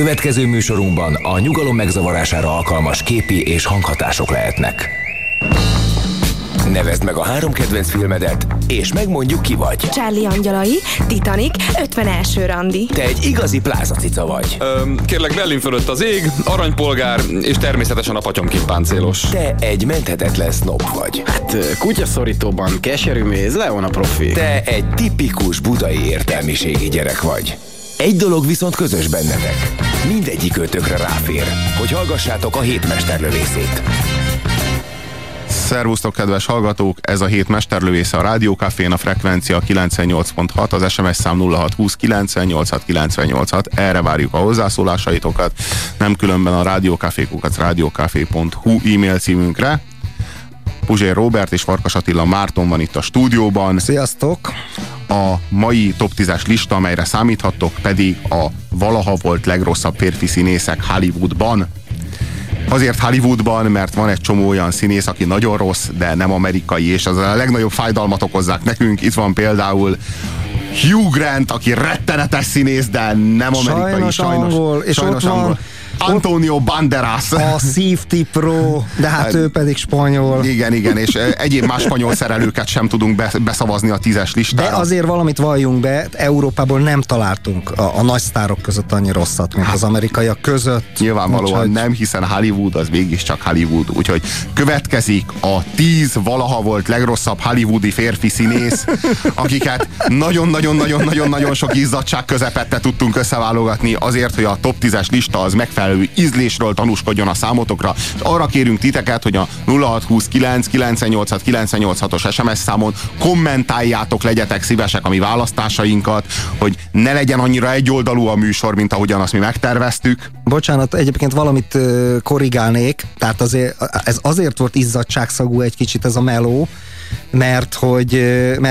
Következő műsorunkban a nyugalom megzavarására alkalmas képi és hanghatások lehetnek. Nevezd meg a 3 kedvenc filmedet, és megmondjuk, ki vagy. Charlie Angyalai, Titanic, 51. Randy. Te egy igazi plázacica vagy. Kérlek, Berlin fölött az ég, aranypolgár, és természetesen a patyomkipáncélos. Te egy menthetetlen snob vagy. Hát, kutyaszorítóban keserű méz, León a profi. Te egy tipikus budai értelmiségi gyerek vagy. Egy dolog viszont közös bennetek. Mindegyik ötökre ráfér, hogy hallgassátok a hétmesterlövészét. Szervusztok, kedves hallgatók! Ez a hétmesterlövésze a Rádiókafén, a frekvencia 98.6, az SMS szám 0620 986 986. Erre várjuk a hozzászólásaitokat, nem különben a rádiókafé@rádiókafé.hu e-mail címünkre. Puzsér Róbert és Farkas Attila Márton van itt a stúdióban. Sziasztok! A mai top 10-es lista, amelyre számíthattok, pedig a valaha volt legrosszabb férfi színészek Hollywoodban. Azért Hollywoodban, mert van egy csomó olyan színész, aki nagyon rossz, de nem amerikai, és az a legnagyobb fájdalmat okozzák nekünk. Itt van például Hugh Grant, aki rettenetes színész, de nem amerikai. Sajnos angol. Antonio Banderas. A szívtipró, de hát ő pedig spanyol. Igen, és egyéb más spanyol szerelőket sem tudunk beszavazni a 10-es listára. De azért valamit valljunk be, Európából nem találtunk a nagy sztárok között annyi rosszat, mint az amerikaiak között. Nyilvánvalóan úgyhogy... nem, hiszen Hollywood az mégiscsak Hollywood. Úgyhogy következik a 10 valaha volt legrosszabb hollywoodi férfi színész, akiket nagyon-nagyon-nagyon-nagyon-nagyon sok izzadság közepette tudtunk összeválogatni azért, hogy a top 10-es lista az megfelelő ízlésről tanúskodjon a számotokra. Arra kérünk titeket, hogy a 0629 986 986-os SMS számon kommentáljátok, legyetek szívesek a mi választásainkat, hogy ne legyen annyira egyoldalú a műsor, mint ahogyan azt mi megterveztük. Bocsánat, egyébként valamit korrigálnék, tehát azért volt izzadságszagú egy kicsit ez a meló, mert hogy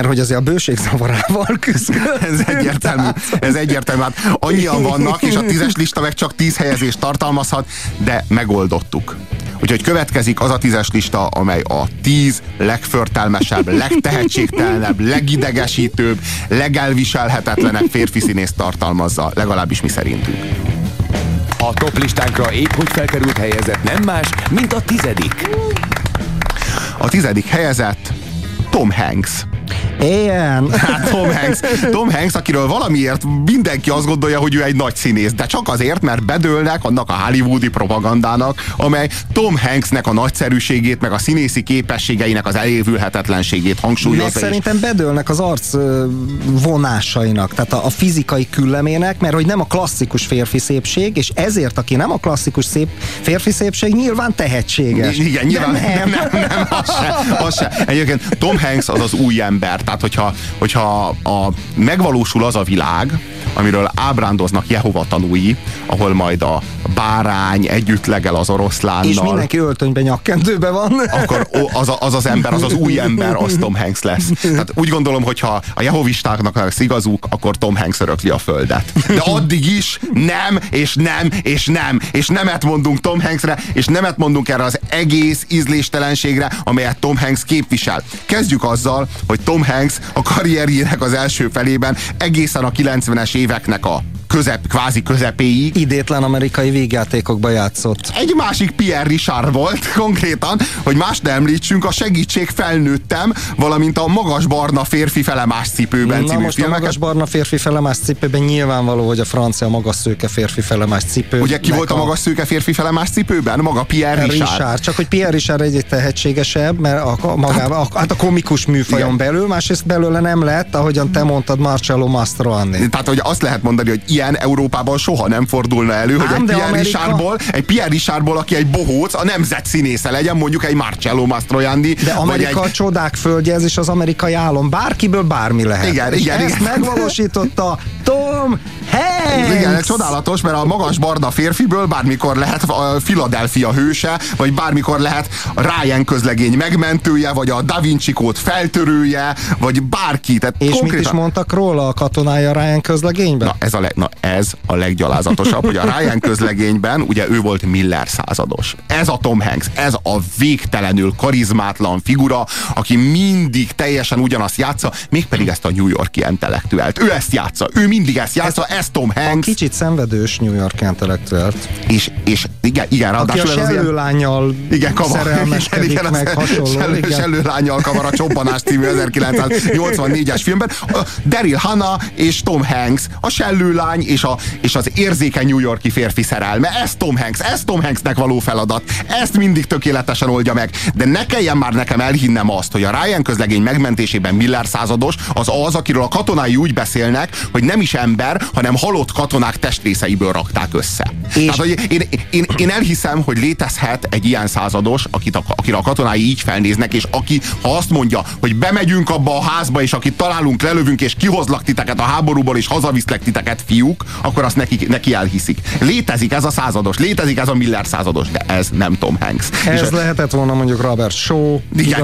azért a bőségzavarával küzdött. Ez egyértelmű. Hát annyian vannak, és a 10-es lista meg csak 10 helyezést tartalmazhat, de megoldottuk. Úgyhogy következik az a 10-es lista, amely a 10 legförtelmesebb, legtehetségtelenebb, legidegesítőbb, legelviselhetetlenebb férfi színészt tartalmazza, legalábbis mi szerintünk. A top listánkra épp hogy felkerült helyezett nem más, mint a 10. A 10. helyezett Tom Hanks. Igen. Hát Tom Hanks, akiről valamiért mindenki azt gondolja, hogy ő egy nagy színész, de csak azért, mert bedőlnek annak a hollywoodi propagandának, amely Tom Hanksnek a nagyszerűségét, meg a színészi képességeinek az elévülhetetlenségét hangsúlyozza. Meg szerintem bedőlnek az arc vonásainak, tehát a fizikai küllemének, mert hogy nem a klasszikus férfi szépség, és ezért, aki nem a klasszikus férfi szépség, nyilván tehetséges. Igen, nyilván. Nem, az se. Egyébként Tom Hanks az új ember. Tehát, hogyha megvalósul az a világ, amiről ábrándoznak Jehova tanúi, ahol majd a bárány együtt legel az oroszlánnal. És mindenki öltönyben, nyakkendőben van. Akkor az ember, az új ember, az Tom Hanks lesz. Tehát úgy gondolom, hogyha a jehovistáknak lesz igazuk, akkor Tom Hanks örökli a földet. De addig is nem, és nemet mondunk Tom Hanksre, és nemet mondunk erre az egész ízléstelenségre, amelyet Tom Hanks képvisel. Kezdjük azzal, hogy Tom Hanks a karrierjének az első felében egészen a 90-es éveknek a kvázi közepéig. Idétlen amerikai vígjátékokba játszott. Egy másik Pierre Richard volt konkrétan, hogy más ne említsünk, a Segítség felnőttem, valamint a Magas barna férfi felemás cipőben című filmeket. A Magas barna férfi felemás cipőben nyilvánvaló, hogy a francia Magas szőke férfi felemás cipő. Ugye ki volt a Magas szőke férfi felemás cipőben? Maga Pierre Richard. Csak hogy Pierre Richard egy tehetségesebb, mert a komikus műfajon igen. Belül, másrészt belőle nem lett, ahogyan te mondtad, Marcello Mastroianni. Tehát hogy azt lehet mondani, hogy ilyen Európában soha nem fordulna elő, hogy egy Pierre Richardból, aki egy bohóc, a nemzet színésze legyen, mondjuk egy Marcello Mastroianni. De Amerika egy... csodák földje, ez is az amerikai álom. Bárkiből bármi lehet. Igen. Megvalósította Tom Hanks! Igen, csodálatos, mert a Magas barna férfiből bármikor lehet a Philadelphia hőse, vagy bármikor lehet a Ryan közlegény megmentője, vagy a Da Vinci Kód feltörője, vagy bárki. Tehát és konkrétan... mit is mondtak róla a katonája Ryan közlegényben? Na, Na ez a leggyalázatosabb, hogy a Ryan közlegényben ugye ő volt Miller százados. Ez a Tom Hanks, ez a végtelenül karizmátlan figura, aki mindig teljesen ugyanazt játsza, mégpedig ezt a New York-i intellektuelt. Ő ezt játsza, ő mindig ezt játsza, ez Tom Hanks. A kicsit szenvedős New York-i intellektuelt. És igen, aki a Sellő lányal szerelmeskedik, igen, meg hasonló. Sellő lányal kavar a Csobbanás című 1984-es filmben. Daryl Hannah és Tom Hanks, a Sellő lány és az érzékeny New York-i férfi szerelme. Ez Tom Hanks, ez Tom Hanksnek való feladat. Ezt mindig tökéletesen oldja meg. De ne kelljen már nekem elhinnem azt, hogy a Ryan közlegény megmentésében Miller százados az, akiről a katonái úgy beszélnek, hogy nem is ember, hanem halott katonák testrészeiből rakták össze. Tehát, hogy én elhiszem, hogy létezhet egy ilyen százados, akire a katonái így felnéznek, és aki, ha azt mondja, hogy bemegyünk abba a házba, és akit találunk, lelövünk, és kihozlak titeket a háborúból, és hazaviszlek titeket, fiúk, akkor azt neki elhiszik. Létezik ez a százados, létezik ez a Miller százados, de ez nem Tom Hanks. Ez lehetett volna mondjuk Robert Shaw, igen,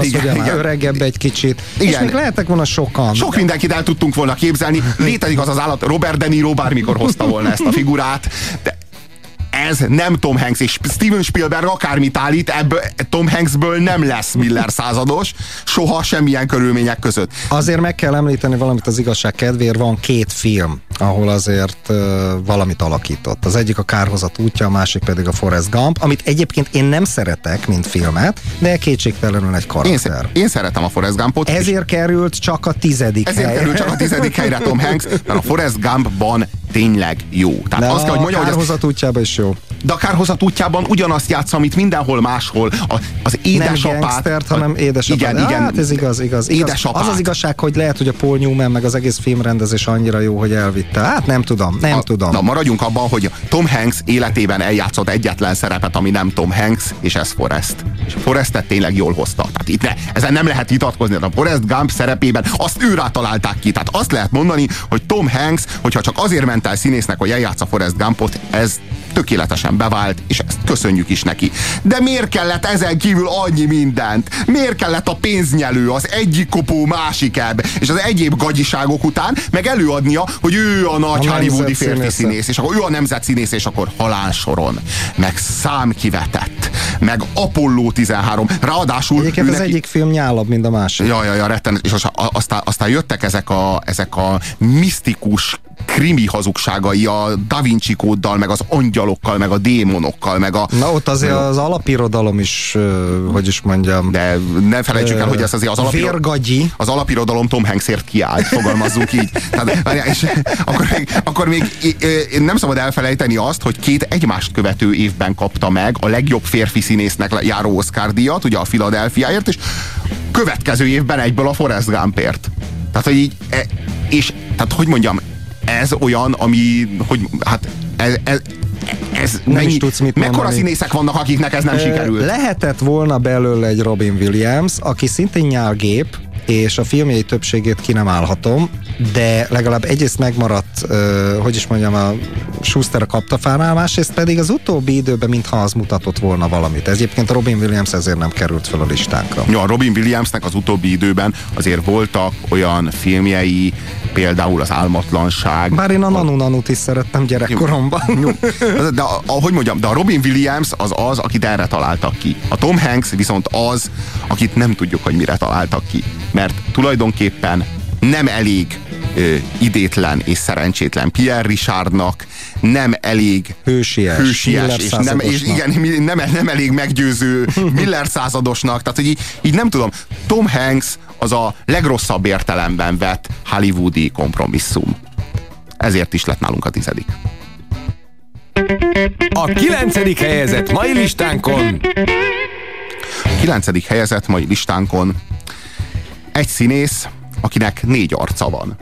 öregebb egy kicsit, igen. És még lehetek volna sokan. Sok mindenkit el tudtunk volna képzelni, létezik az állat, Robert De Niro bármikor hozta volna ezt a figurát, de ez nem Tom Hanks, és Steven Spielberg akármit állít, ebből Tom Hanksből nem lesz Miller százados, soha semmilyen körülmények között. Azért meg kell említeni valamit az igazság kedvéért, van két film, ahol azért valamit alakított. Az egyik a Kárhozat útja, a másik pedig a Forrest Gump, amit egyébként én nem szeretek, mint filmet, de kétségtelenül egy karakter. Én szeretem a Forrest Gumpot. Ezért került csak a 10. helyre. Ezért került csak a 10. helyre Tom Hanks, mert a Forrest Gumpban tényleg jó. Tehát azt kell, hogy mondjam, Kárhozat útjában is jó. De a Kárhozat útjában ugyanazt játsz, amit mindenhol máshol. Az édesapát. Nem gangstert, hanem édesapát. Igen. Hát ez igaz. Az az igazság, hogy lehet, hogy a Paul Newman meg az egész filmrendezés annyira jó, hogy elvitte. Hát nem tudom. Na maradjunk abban, hogy Tom Hanks életében eljátszott egyetlen szerepet, ami nem Tom Hanks, és ez Forrest. És Forrestet tényleg jól hozta. Tehát itt ezen nem lehet vitatkozni, a Forrest Gump szerepében azt ő rá találták ki. Tehát azt lehet mondani, hogy Tom Hanks, hogyha csak azért ment el színésznek, hogy eljátsza Forrest Gumpot, ez tökéletesen bevált, és ezt köszönjük is neki. De miért kellett ezen kívül annyi mindent? Miért kellett a pénznyelő, az egyik kopó másik ebb, és az egyéb gagyiságok után meg előadnia, hogy ő a nagy hollywoodi férfi színész, és akkor ő a nemzet színész, és akkor halálsoron, meg Számkivetett, meg Apollo 13, ráadásul... Egyébként az egyik film nyálabb, mint a másik. Ja, rettenet. És aztán jöttek ezek a misztikus krimi hazugságai a Da Vinci kóddal, meg az angyalokkal, meg a démonokkal, meg a... Na ott azért az alapirodalom is, hogy is mondjam... De ne felejtsük el, hogy ez azért az alapirodalom... Az alapirodalom Tom Hanksért kiállt, fogalmazzunk így. Tehát, és akkor még nem szabad elfelejteni azt, hogy két egymást követő évben kapta meg a legjobb férfi színésznek járó Oscar-díjat, ugye a Philadelphiaért, és következő évben egyből a Forrest Gumpért. Tehát, hogy így... Ez olyan, ami, hogy hát ez nem is tudsz mit mondani. Mekkora színészek vannak, akiknek ez nem sikerült? Lehetett volna belőle egy Robin Williams, aki szintén nyálgép, és a filmjei többségét ki nem állhatom, de legalább egyrészt megmaradt, a Schuster a kaptafánál, másrészt pedig az utóbbi időben mintha az mutatott volna valamit. Egyébként Robin Williams ezért nem került fel a listánkra. Ja, Robin Williamsnek az utóbbi időben azért voltak olyan filmjei, például az Álmatlanság. Bár én a Nanu-Nanut is szerettem gyerekkoromban. De a Robin Williams az, akit erre találtak ki. A Tom Hanks viszont az, akit nem tudjuk, hogy mire találtak ki. Mert tulajdonképpen nem elég idétlen és szerencsétlen Pierre Richardnak, nem elég hősies és nem elég meggyőző Miller századosnak, tehát hogy így nem tudom, Tom Hanks az a legrosszabb értelemben vett hollywoodi kompromisszum. Ezért is lett nálunk a 10. A 9. helyezett mai listánkon 9. helyezett mai listánkon egy színész, akinek 4 arca van.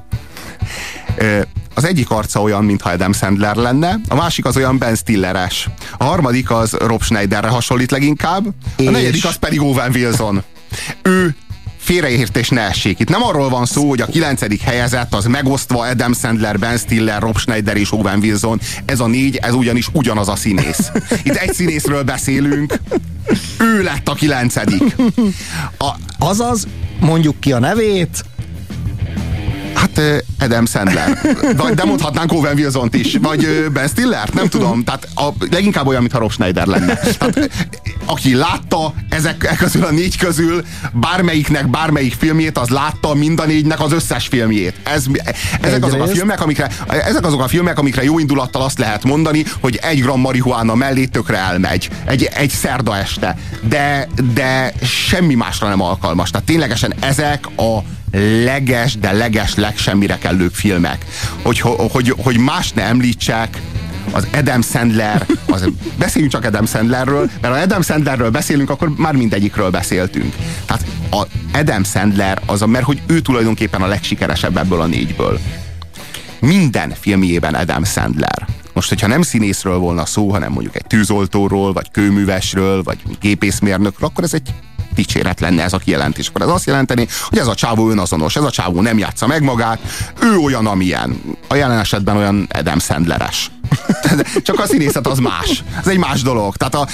Az egyik arca olyan, mintha Adam Sandler lenne, a másik az olyan Ben Stilleres, a harmadik az Rob Schneiderre hasonlít leginkább, a negyedik az pedig Owen Wilson. Ő félreértés ne essék. Itt nem arról van szó, hogy a 9. helyezett az megosztva Adam Sandler, Ben Stiller, Rob Schneider és Owen Wilson. Ez a 4, ez ugyanis ugyanaz a színész. Itt egy színészről beszélünk. Ő lett a 9. Azaz, mondjuk ki a nevét. Hát hát Adam Sandler. De mondhatnánk Owen Wilsont is, vagy Ben Stillert, nem tudom. Tehát leginkább olyan, mintha Rob Schneider lenne. Tehát, aki látta ezek közül a négy közül bármelyiknek bármelyik filmjét, az látta mind a négynek az összes filmjét. Ezek azok a filmek, amikre jó indulattal azt lehet mondani, hogy 1 gramm marihuána mellé tökre elmegy. Egy szerda este. De semmi másra nem alkalmas. Tehát ténylegesen ezek a leges, de legsemmire kellőbb filmek. Hogy más ne említsek, az Adam Sandler, beszéljünk csak Adam Sandlerről, mert ha Adam Sandlerről beszélünk, akkor már mindegyikről beszéltünk. Tehát a Adam Sandler mert hogy ő tulajdonképpen a legsikeresebb ebből a négyből. Minden filmjében Adam Sandler. Most, hogyha nem színészről volna szó, hanem mondjuk egy tűzoltóról, vagy kőművesről, vagy gépészmérnökről, akkor ez egy dicséret lenne ez a kijelentés. Akkor ez azt jelenteni, hogy ez a csávó önazonos, ez a csávó nem játsza meg magát, ő olyan, amilyen. A jelen esetben olyan Adam Sandleres. Csak a színészet az más. Ez egy más dolog. Tehát a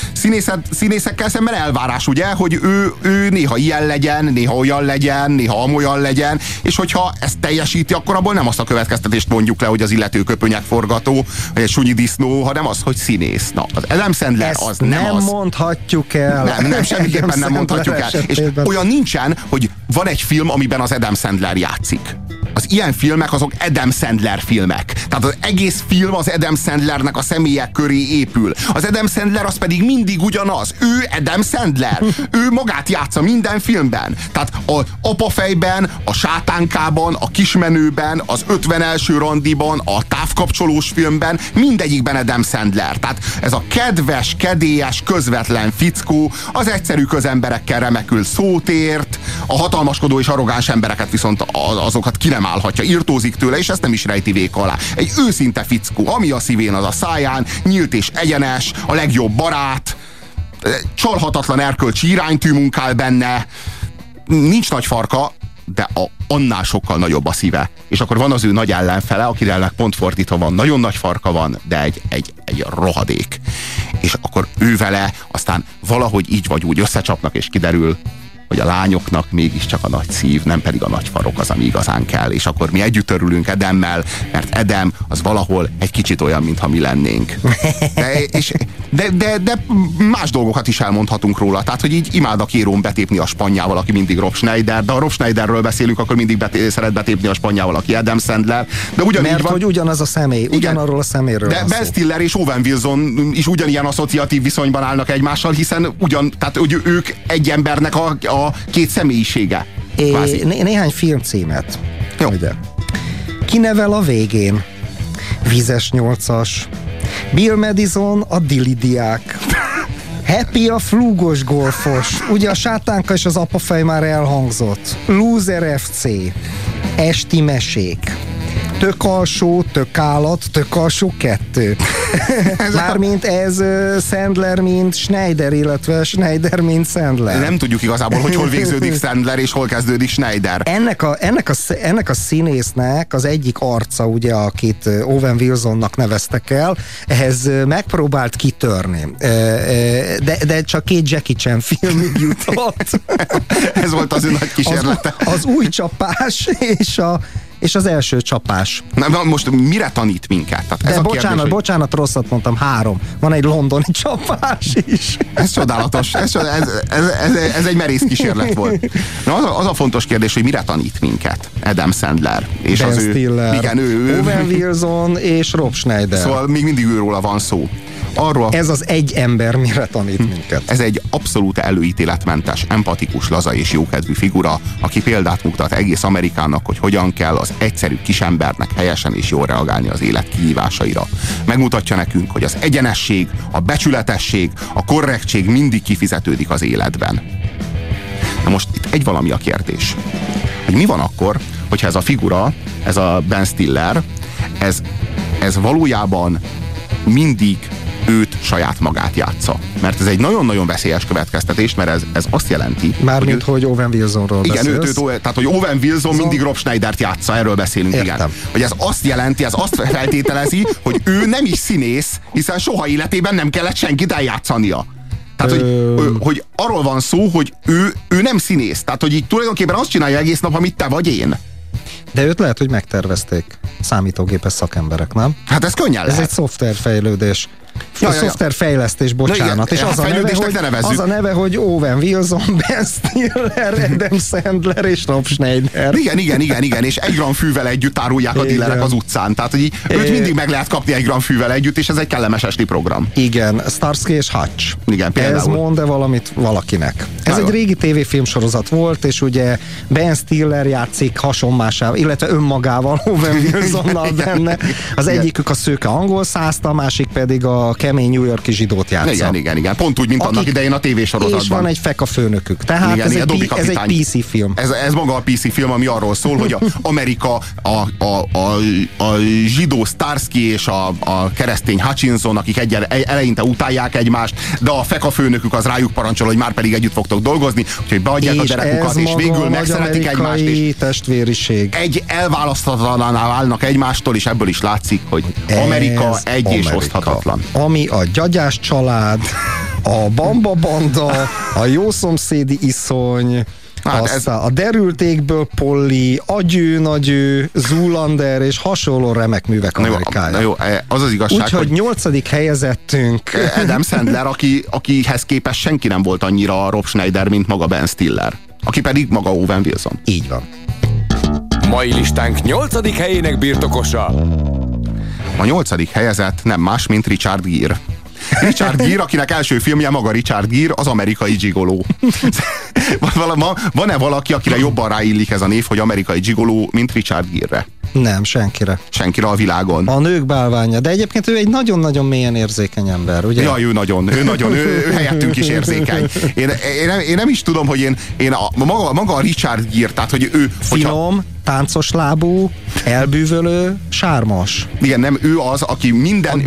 színészekkel szemben elvárás, ugye, hogy ő néha ilyen legyen, néha olyan legyen, néha amolyan legyen, és hogyha ezt teljesíti, akkor abból nem azt a következtetést mondjuk le, hogy az illető köpönyek forgató, vagy egy sunyi disznó, hanem az, hogy színész. Na, az Adam Sandler az nem az. Mondhatjuk el. Nem, semmiképpen nem mondhatjuk el. És olyan nincsen, hogy van egy film, amiben az Adam Sandler játszik. Az ilyen filmek azok Adam Sandler filmek. Tehát az egész film az Adam Sandlernek a személyek köré épül. Az Adam Sandler az pedig mindig ugyanaz. Ő Adam Sandler. Ő magát játsza minden filmben. Tehát az Apafejben, a Sátánkában, a Kismenőben, az 51. randiban, a távkapcsolós filmben, mindegyikben Adam Sandler. Tehát ez a kedves, kedélyes, közvetlen fickó az egyszerű közemberekkel remekül szótért, a hatalmaskodó és arrogáns embereket viszont azokat ki nem állhatja, irtózik tőle, és ezt nem is rejti vék alá. Egy őszinte fickó, ami a szívén, az a száján, nyílt és egyenes, a legjobb barát, csalhatatlan erkölcsi iránytű munkál benne, nincs nagy farka, de annál sokkal nagyobb a szíve. És akkor van az ő nagy ellenfele, akinek pont fordítva van, nagyon nagy farka van, de egy rohadék. És akkor ő vele aztán valahogy így vagy úgy összecsapnak, és kiderül, hogy a lányoknak mégiscsak a nagy szív, nem pedig a nagy farok az, ami igazán kell. És akkor mi együtt örülünk Adammel, mert Adam az valahol egy kicsit olyan, mintha mi lennénk. De más dolgokat is elmondhatunk róla. Tehát, hogy így imád a kérón betépni a spanyával, aki mindig Rob Schneider, de ha Rob Schneiderről beszélünk, akkor mindig szeret betépni a spanyával, aki Adam Sandler. De ugyanígy mert van, hogy ugyanaz a személy, ugyanarról a személyről. De Ben Stiller és Owen Wilson is ugyanilyen asszociatív viszonyban állnak egymással, hiszen tehát, hogy ők egy embernek a két személyisége. Néhány filmcímet. Jó. Kinevel a végén. Vizes 8-as. Bill Madison a dilidiák. Happy a flúgos golfos. Ugye a Sátánka és az Apafej már elhangzott. Loser FC. Esti mesék. Tök alsó, tök állat, tök alsó 2. Mármint ez Sandler, mint Schneider, illetve Schneider, mint Sandler. Nem tudjuk igazából, hogy hol végződik Sandler, és hol kezdődik Schneider. Ennek a színésznek az egyik arca, ugye, akit Owen Wilsonnak neveztek el, ehhez megpróbált kitörni. De csak 2 Jackie Chan filmig jutott. Ez volt az ő nagy kísérlete. Az új csapás és az első csapás. Na, most mire tanít minket? Tehát ez bocsánat, rosszat mondtam, 3. Van egy londoni csapás is. Ez csodálatos. Ez egy merész kísérlet volt. Na, az a fontos kérdés, hogy mire tanít minket Adam Sandler. És Ben Stiller, igen, Owen Wilson és Rob Schneider. Szóval még mindig őróla van szó. Ez az egy ember mire tanít minket? Ez egy abszolút előítéletmentes, empatikus, laza és jókedvű figura, aki példát mutat egész Amerikának, hogy hogyan kell az egyszerű kisembernek helyesen és jól reagálni az élet kihívásaira. Megmutatja nekünk, hogy az egyenesség, a becsületesség, a korrektség mindig kifizetődik az életben. Na most itt egy valami a kérdés. Hogy mi van akkor, hogyha ez a figura, ez a Ben Stiller, ez valójában mindig őt, saját magát játsza. Mert ez egy nagyon-nagyon veszélyes következtetés, mert ez azt jelenti... Mármint, hogy Owen Wilsonról beszélsz. Igen, tehát, hogy Owen Wilson mindig Rob Schneidert játsza, erről beszélünk, értem. Igen. Hogy ez azt jelenti, ez azt feltételezi, hogy ő nem is színész, hiszen soha életében nem kellett senkit eljátszania. Tehát, hogy arról van szó, hogy ő nem színész. Tehát, hogy így tulajdonképpen azt csinálja egész nap, amit te vagy én. De őt lehet, hogy megtervezték számítógépes szakemberek, nem? Hát ez könnyen lehet. Ez egy szoftverfejlődés. Ja, szoftverfejlesztés, bocsánat. És az a neve, hogy Owen Wilson, Ben Stiller, Adam Sandler és Rob Schneider. Igen, és 1 gram fűvel együtt árulják a dílerek az utcán. Tehát, hogy őt mindig meg lehet kapni 1 gram fűvel együtt, és ez egy kellemes esti program. Igen, Starsky és Hutch. Igen, például. Ez mond-e valamit valakinek? Ez egy régi tévéfilmsorozat volt, és ugye Ben Stiller játszik hasonmásával, illetve önmagával Owen Wilsonnal benne. Az egyikük a szőke angol százta, a másik pedig a kemény New York-i zsidót játsza. Igen. Pont úgy, mint annak idején a tévésorozatban. És van egy feka főnökük. Tehát igen, ez egy PC film. Ez maga a PC film, ami arról szól, hogy Amerika a zsidó Starsky és a keresztény Hutchinson, akik eleinte utálják egymást, de a feka főnökük az rájuk parancsol, hogy már pedig együtt fogtok dolgozni, úgyhogy beadják a derekukat, és végül megszeretik egymást. És testvériség. Egy elválaszthatatlaná válnak egymástól, és ebből is látszik, hogy Amerika egy és oszthatatlan. Ami a Gyagyás család, a Bamba Banda, a Jószomszédi iszony, a Derültékből Polly, Agyő, Nagyő, Zoolander és hasonló remek művek Amerikája. Az az igazság, úgyhogy 8. helyezettünk. Adam Sandler, akihez képest senki nem volt annyira Rob Schneider, mint maga Ben Stiller. Aki pedig maga Owen Wilson. Így van. Mai listánk 8. helyének birtokosa. A 8. helyezett nem más, mint Richard Gere. Richard Gere, akinek első filmje maga Richard Gere, az amerikai zsigoló. Van-e valaki, akire jobban ráillik ez a név, hogy amerikai zsigoló, mint Richard Gere-re? Nem, senkire. Senkire a világon. A nők bálványa, de egyébként ő egy nagyon-nagyon mélyen érzékeny ember, ugye? Ja, ő helyettünk is érzékeny. Én nem is tudom, hogy maga a Richard Gere, tehát hogy ő... Finom, táncos lábú, elbűvölő, sármos. Igen, nem, ő az, aki minden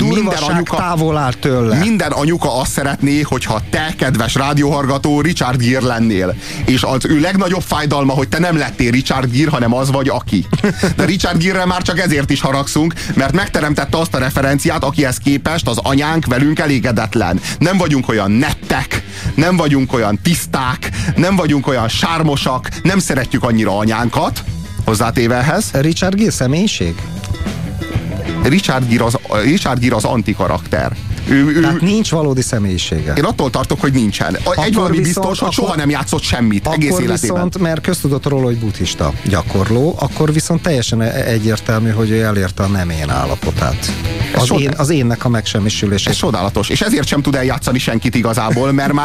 anyuka távol áll tőle. Minden anyuka azt szeretné, hogyha te, kedves rádióhallgató, Richard Gere lennél. És az ő legnagyobb fájdalma, hogy te nem lettél Richard Gere, hanem az vagy aki. De Richard Gere-re már csak ezért is haragszunk, mert megteremtette azt a referenciát, akihez képest az anyánk velünk elégedetlen. Nem vagyunk olyan nettek, nem vagyunk olyan tiszták, nem vagyunk olyan sármosak, nem szeretjük annyira anyánkat. Hozzátéve ehhez? Richard Gere személyiség? Richard Gere az antikarakter. Tehát nincs valódi személyisége. Én attól tartok, hogy nincsen. Egy valami biztos, hogy soha nem játszott semmit egész életében. Akkor viszont, mert köztudott róla, hogy buddhista gyakorló, akkor viszont teljesen egyértelmű, hogy ő elérte a nem én állapotát. Az énnek a megsemmisülését. Ez csodálatos. És ezért sem tud eljátszani senkit igazából, mert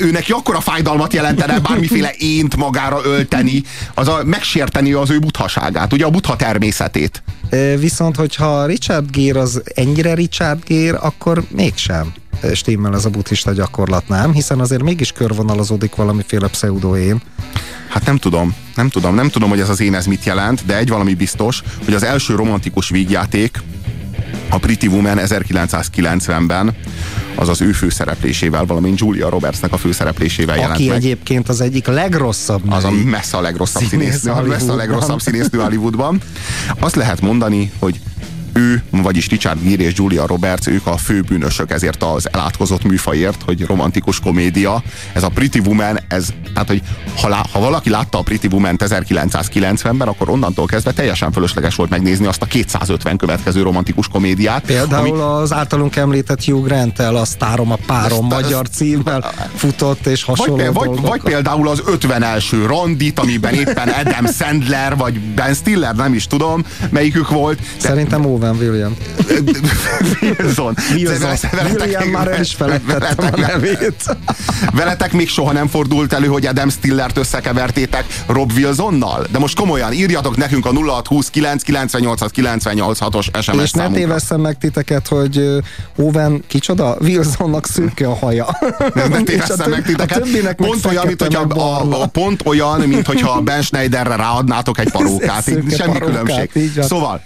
ő neki akkora fájdalmat jelentene bármiféle ént magára ölteni, megsérteni az ő buddhaságát, ugye a buddha természetét. Viszont, hogyha Richard Gere az ennyire Richard Gere, akkor mégsem stimmel ez a buddhista gyakorlat, nem? Hiszen azért mégis körvonalazódik valamiféle pseudo-én. Hát nem tudom, hogy ez az én ez mit jelent, de egy valami biztos, hogy az első romantikus vígjáték, a Pretty Woman 1990-ben, az az ő főszereplésével, valamint Julia Robertsnek a főszereplésével jelent meg. Aki egyébként az egyik legrosszabb női. Az a messze a legrosszabb színésznő Hollywoodban. Azt lehet mondani, hogy ő, vagyis Richard Gere és Julia Roberts, ők a fő bűnösök ezért az elátkozott műfajért, hogy romantikus komédia. Ez a Pretty Woman, tehát, hogy ha valaki látta a Pretty Woman-t 1990-ben, akkor onnantól kezdve teljesen fölösleges volt megnézni azt a 250 következő romantikus komédiát. Például az általunk említett Hugh Grant-tel, a Sztárom a párom magyar címmel futott és hasonló dolgokat. Vagy például az 51. Randit, amiben éppen Adam Sandler vagy Ben Stiller, nem is tudom, melyikük volt. Szerintem Owen Williams. William már el is felettettem a nevét. Veletek még soha nem fordult elő, hogy Adam Stillert összekevertétek Rob Wilsonnal? De most komolyan, írjatok nekünk a 0629986986-os SMS számunkra. És ne tévesszem meg titeket, hogy Owen kicsoda? Wilsonnak szürke a haja. Ne tévesszem meg titeket. Pont olyan, mint hogyha Ben Schneiderre ráadnátok egy parókát. Semmi különbség. Szóval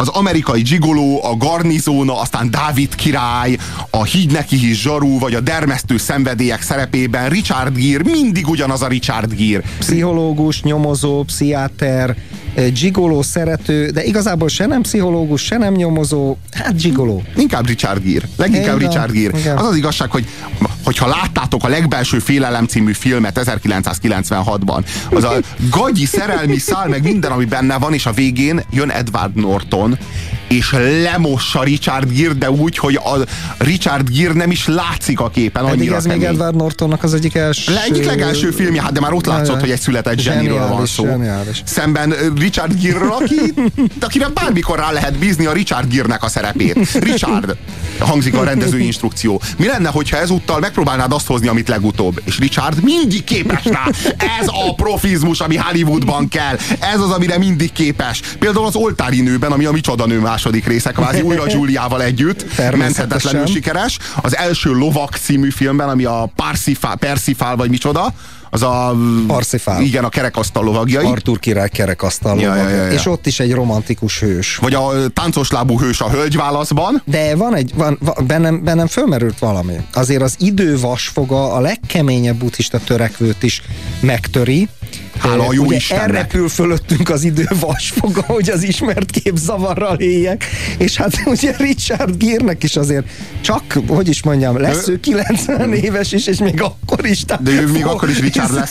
az amerikai zsigoló, a garnizóna, aztán Dávid király, a Higgy neki hisz zsarú, vagy a dermesztő szenvedélyek szerepében Richard Gere mindig ugyanaz a Richard Gere. Pszichológus, nyomozó, pszichiáter, zsigoló szerető, de igazából se nem pszichológus, se nem nyomozó, hát zsigoló. Inkább Richard Gere. Leginkább Richard Gere. Igen. Az az igazság, hogy ha láttátok a Legbelső félelem című filmet 1996-ban, az a gagyi szerelmi szál, meg minden, ami benne van, és a végén jön Edward Norton, és lemossa Richard Gere, de úgy, hogy a Richard Gere nem is látszik a képen. Pedig ez kemény. Még Edward Nortonnak az egyik első... egyik legelső filmje, hát de már ott látszott, hogy egy született zseniről van szó. Zseniális. Szemben Richard Gere-ről, akire bármikor rá lehet bízni a Richard Gere-nek a szerepét. Richard, hangzik a rendezői instrukció. Mi lenne, hogyha ezúttal megpróbálnád azt hozni, amit legutóbb? És Richard mindig képes rá. Ez a profizmus, ami Hollywoodban kell. Ez az, amire mindig képes. Például az Oltári nőben, ami a Micsodanő második része, kvázi újra Giuliával együtt, menthetetlenül sikeres. Az Első lovak című filmben, ami a Parsifal vagy micsoda, az a... Parsifal. Igen, a kerekasztal lovagjai. Artúr király kerekasztal lovagjai. És ott is egy romantikus hős. Vagy a táncos lábú hős a hölgyválaszban. De van egy... bennem fölmerült valami. Azért az idő vasfoga a legkeményebb buddhista törekvőt is megtöri. Hála a jó Istennek. Elrepül fölöttünk az idő vasfoga, hogy az ismert képzavarral éljek. És hát ugye Richard Gere-nek is azért csak, hogy is mondjam, lesz ő 90 éves is, és még akkor is. De ő még akkor is Richard lesz.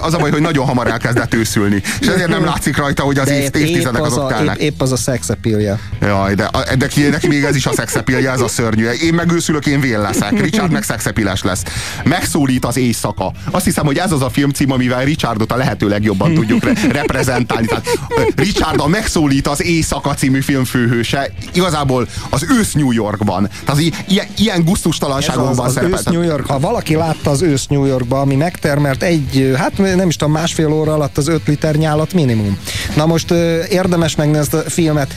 Az a baj, hogy nagyon hamar elkezdett őszülni. És ezért nem látszik rajta, hogy az évtizedek azok telnek. Épp az a szexappeal-je. Jaj, de neki még ez is a szexappeal-je, ez a szörnyű. Én megőszülök, én vén leszek. Richard meg szexappeal-es lesz. Megszólít az éjszaka. Azt hiszem, hogy ez az a filmcím, amivel Richardot a lehető legjobban tudjuk reprezentálni. Tehát Richard a Megszólít az Éjszaka című film főhőse, igazából az Ősz New Yorkban. Tehát ilyen gusztustalanságokban szerepel. Ősz New York, ha valaki látta az Ősz New Yorkba, ami megtermert egy, hát nem is tudom, másfél óra alatt az 5 liter nyálat minimum. Na most érdemes megnézni ezt a filmet.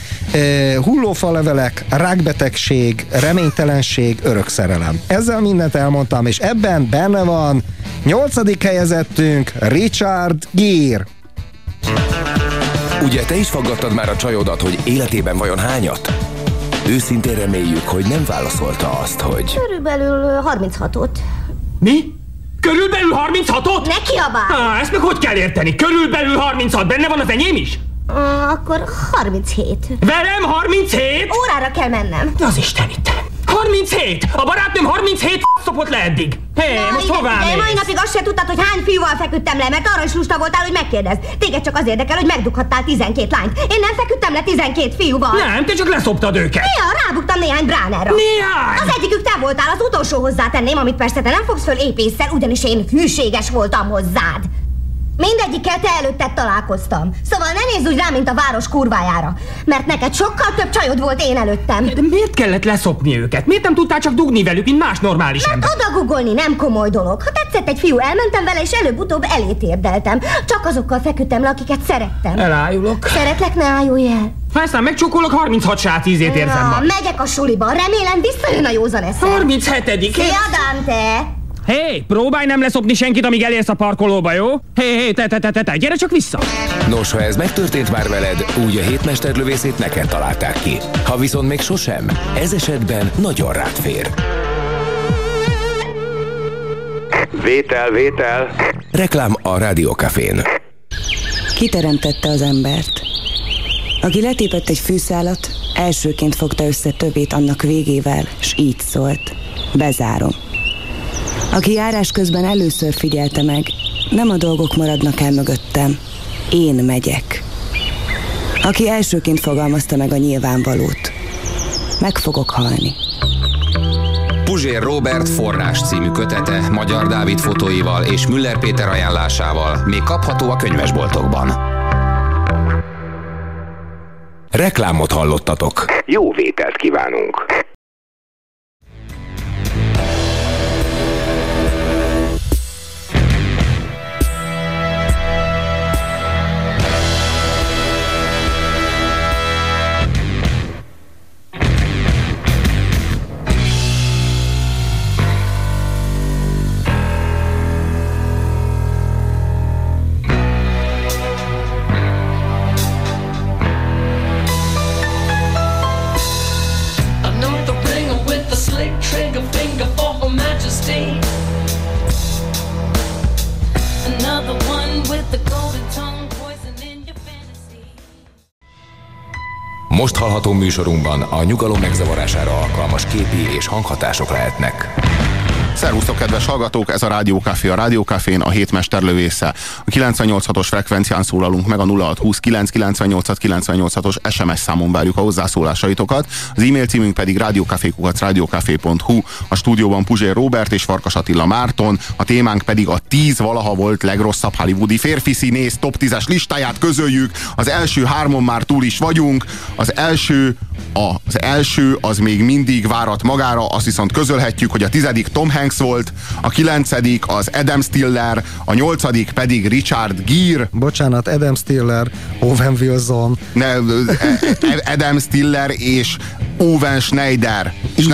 Hullófalevelek, rákbetegség, reménytelenség, örök szerelem. Ezzel mindent elmondtam, és ebben benne van 8. helyezettünk, Richard Gere. Ugye te is faggattad már a csajodat, hogy életében vajon hányat? Őszintén reméljük, hogy nem válaszolta azt, hogy... Körülbelül 36-ot. Mi? Körülbelül 36-ot? Ne kiabál! Ezt meg hogy kell érteni? Körülbelül 36, benne van az enyém is? Akkor 37. Velem 37? Órára kell mennem. Az Isten itt. 37! A barátnőm 37 szopott le eddig! Hé, most hová mész? Mai napig azt se tudtad, hogy hány fiúval feküdtem le, mert arra is lusta voltál, hogy megkérdezd. Téged csak az érdekel, hogy megdughattál 12 lányt. Én nem feküdtem le 12 fiúval. Nem, te csak leszoptad őket. Néha rábuktam néhány bránerra. Néhány! Az egyikük te voltál, az utolsó hozzátenném, amit persze te nem fogsz föl épésszel, ugyanis én hűséges voltam hozzád. Mindegyikkel te előtted találkoztam. Szóval ne nézz úgy rá, mint a város kurvájára. Mert neked sokkal több csajod volt én előttem. De miért kellett leszopni őket? Miért nem tudtál csak dugni velük, mint más normális ember? Mert odagugolni nem komoly dolog. Ha tetszett egy fiú, elmentem vele, és előbb-utóbb elétérdeltem. Csak azokkal feküdtem le, akiket szerettem. Elájulok. Szeretlek, ne ájulj el. Ha ezt már megcsókolok, 36 sát ízét érzem ma. Megyek a suliban, remélem visszajön a józan eszem. 37. Szia, Dante! Hé, próbálj nem leszopni senkit, amíg elérsz a parkolóba, jó? Hé, te, gyere csak vissza! Nos, ha ez megtörtént már veled, úgy a hétmesterlövészét neked találták ki. Ha viszont még sosem, ez esetben nagyon rád fér. Vétel! Reklám a Rádiókafén. Kiteremtette az embert. Aki letépett egy fűszálat, elsőként fogta össze többét annak végével, s így szólt. Bezárom. Aki járás közben először figyelte meg, nem a dolgok maradnak el mögöttem, én megyek. Aki elsőként fogalmazta meg a nyilvánvalót, meg fogok halni. Puzsér Róbert Forrás című kötete Magyar Dávid fotóival és Müller Péter ajánlásával még kapható a könyvesboltokban. Reklámot hallottatok. Jó vételt kívánunk! Most hallható műsorunkban a nyugalom megzavarására alkalmas képi és hanghatások lehetnek. Szervusztok, kedves hallgatók! Ez a Rádiókafé, a Rádiókafén a hétmesterlövésze. A 98.6-os frekvencián szólalunk meg, a 0629986986-os SMS számon várjuk a hozzászólásaitokat. Az e-mail címünk pedig radiokafé@radiokafé.hu. A stúdióban Puzsér Róbert és Farkas Attila Márton, a témánk pedig a 10 valaha volt legrosszabb hollywoodi férfi színész top 10-es listáját közöljük. Az első hármon már túl is vagyunk. Az első az még mindig várat magára, azt viszont közölhetjük, hogy a 10. Tom Hanks volt, a 9. az Adam Stiller, a 8. pedig Richard Gere. Bocsánat, Adam Stiller, Owen Wilson. Adam Stiller és Owen Schneider. És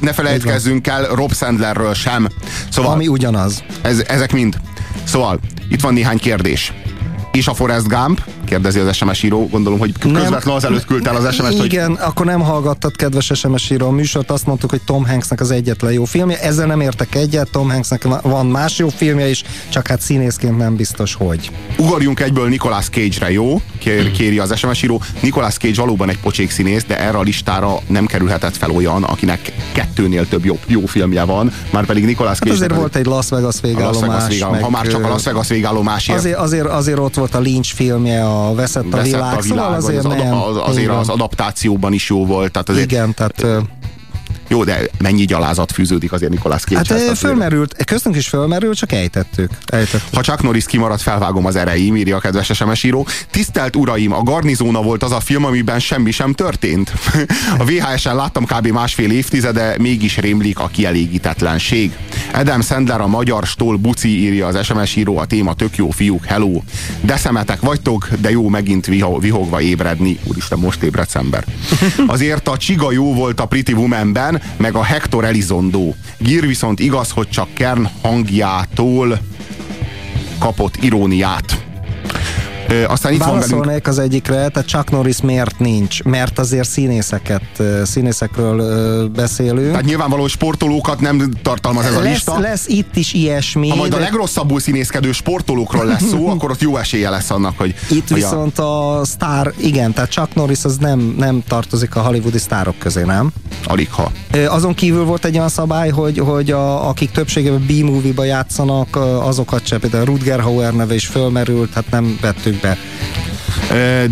ne felejtkezzünk el Rob Sandlerről sem. Szóval, ami ugyanaz. Ezek mind. Szóval, itt van néhány kérdés. És a Forrest Gump? Kérdezi az SMS író. Gondolom, hogy közvetlenül azelőtt küldtál az SMS-t. Igen, hogy... akkor nem hallgattad, kedves SMS író, a műsort. Azt mondtuk, hogy Tom Hanksnek az egyetlen jó filmje. Ezzel nem értek egyet. Tom Hanksnek van más jó filmje is, csak hát színészként nem biztos, hogy. Ugorjunk egyből Nicolas Cage-re, jó? Kéri az SMS író. Nicolas Cage valóban egy pocsék színész, de erre a listára nem kerülhetett fel olyan, akinek 2-nél több jó filmje van. Már pedig Nicolas Cage. Hát azért volt egy Las Vegas végállomás. Ha már csak a Las Vegas végállomásért. Azért ott volt a Lynch filmje, a Veszett a világ, szóval azért az adaptációban is jó volt. Tehát azért, igen, tehát... Jó, de mennyi gyalázat fűződik azért Nicolas Cage-hez? Hát fölmerült, köztünk is fölmerült, csak ejtettük. Ha Chuck Norris kimaradt, felvágom az erejét, írja a kedves SMS író. Tisztelt uraim, a Garnizóna volt az a film, amiben semmi sem történt. A VHS-en láttam kb. Másfél évtizede, mégis rémlik a kielégítetlenség. Adam Sandler a magyar Stoll Buci, írja az SMS író, a téma tök jó, fiúk, hello. De szemetek vagytok, de jó megint vihogva ébredni. Úristen, most ébredsz ember. Azért a csiga jó volt a Pretty Womanben, meg a Hector Elizondo. Gír viszont igaz, hogy csak Kern hangjától kapott iróniát. Aztán itt válaszolnék velünk... az egyikre, tehát Chuck Norris miért nincs? Mert azért színészekről beszélünk. Tehát nyilvánvalóan sportolókat nem tartalmaz ez a lista. Lesz itt is ilyesmi. Ha majd a legrosszabbul színészkedő sportolókról lesz szó, akkor ott jó esélye lesz annak, hogy... Itt viszont a sztár, igen, tehát Chuck Norris az nem tartozik a hollywoodi sztárok közé, nem? Aligha. Azon kívül volt egy olyan szabály, hogy akik többségében B-movie-ba játszanak, azokat se, például Rutger Hauer neve is fölmerült, hát nem vettük be.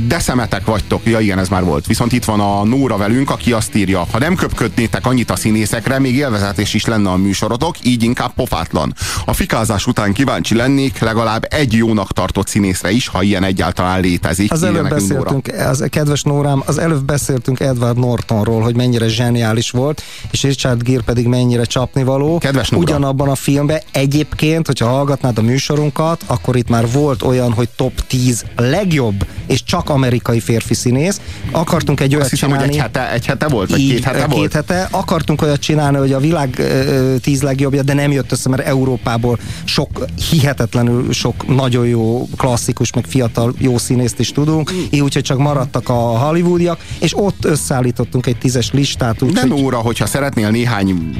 De szemetek vagytok. Ja igen, ez már volt. Viszont itt van a Nóra velünk, aki azt írja, ha nem köpködnétek annyit a színészekre, még élvezetés is lenne a műsorotok, így inkább pofátlan. A fikázás után kíváncsi lennék legalább egy jónak tartott színészre is, ha ilyen egyáltalán létezik. Az előbb beszéltünk, kedves Nórám, az előbb beszéltünk Edward Nortonról, hogy mennyire zseniális volt, és Richard Gere pedig mennyire csapnivaló. Kedves Nóra. Ugyanabban a filmben egyébként, hogyha hallgatnád a műsorunkat, akkor itt már volt olyan, hogy top 10 legjobb és csak amerikai férfi színész. Akartunk egy olyat csinálni. Hiszem, hogy egy hete volt, vagy két hete volt? 2 hete. Akartunk olyat csinálni, hogy a világ 10 legjobbja, de nem jött össze, mert Európából hihetetlenül sok nagyon jó klasszikus, meg fiatal jó színészt is tudunk, így úgyhogy csak maradtak a hollywoodiak, és ott összeállítottunk egy 10-es listát. Úgy, de Nóra, hogyha szeretnél néhány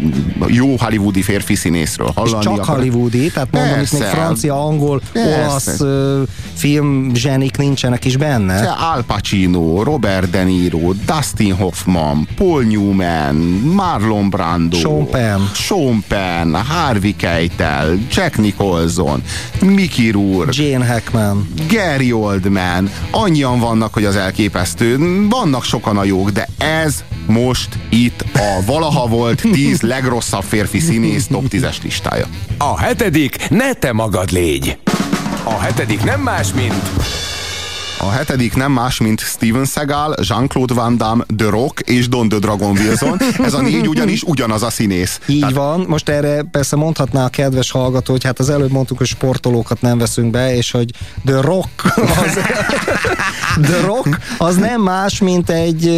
jó hollywoodi férfi színészről hallani. Csak hollywoodi, tehát mondom, itt még francia, angol, olasz film zsenik nincsenek is benne. Al Pacino, Robert De Niro, Dustin Hoffman, Paul Newman, Marlon Brando, Sean Penn, Harvey Keitel, Jack Nicholson, Mickey Rourke, Gene Hackman, Gary Oldman. Annyian vannak, hogy az elképesztő. Vannak sokan a jók, de ez most itt a valaha volt 10 legrosszabb férfi színész top 10-es listája. A 7. ne te magad légy! A 7. nem más, mint... A 7. nem más, mint Steven Seagal, Jean-Claude Van Damme, The Rock és Don The Dragon Wilson. Ez a 4 ugyanis ugyanaz a színész. Így van. Most erre persze mondhatná a kedves hallgató, hogy hát az előbb mondtuk, hogy sportolókat nem veszünk be, és hogy The Rock az nem más, mint egy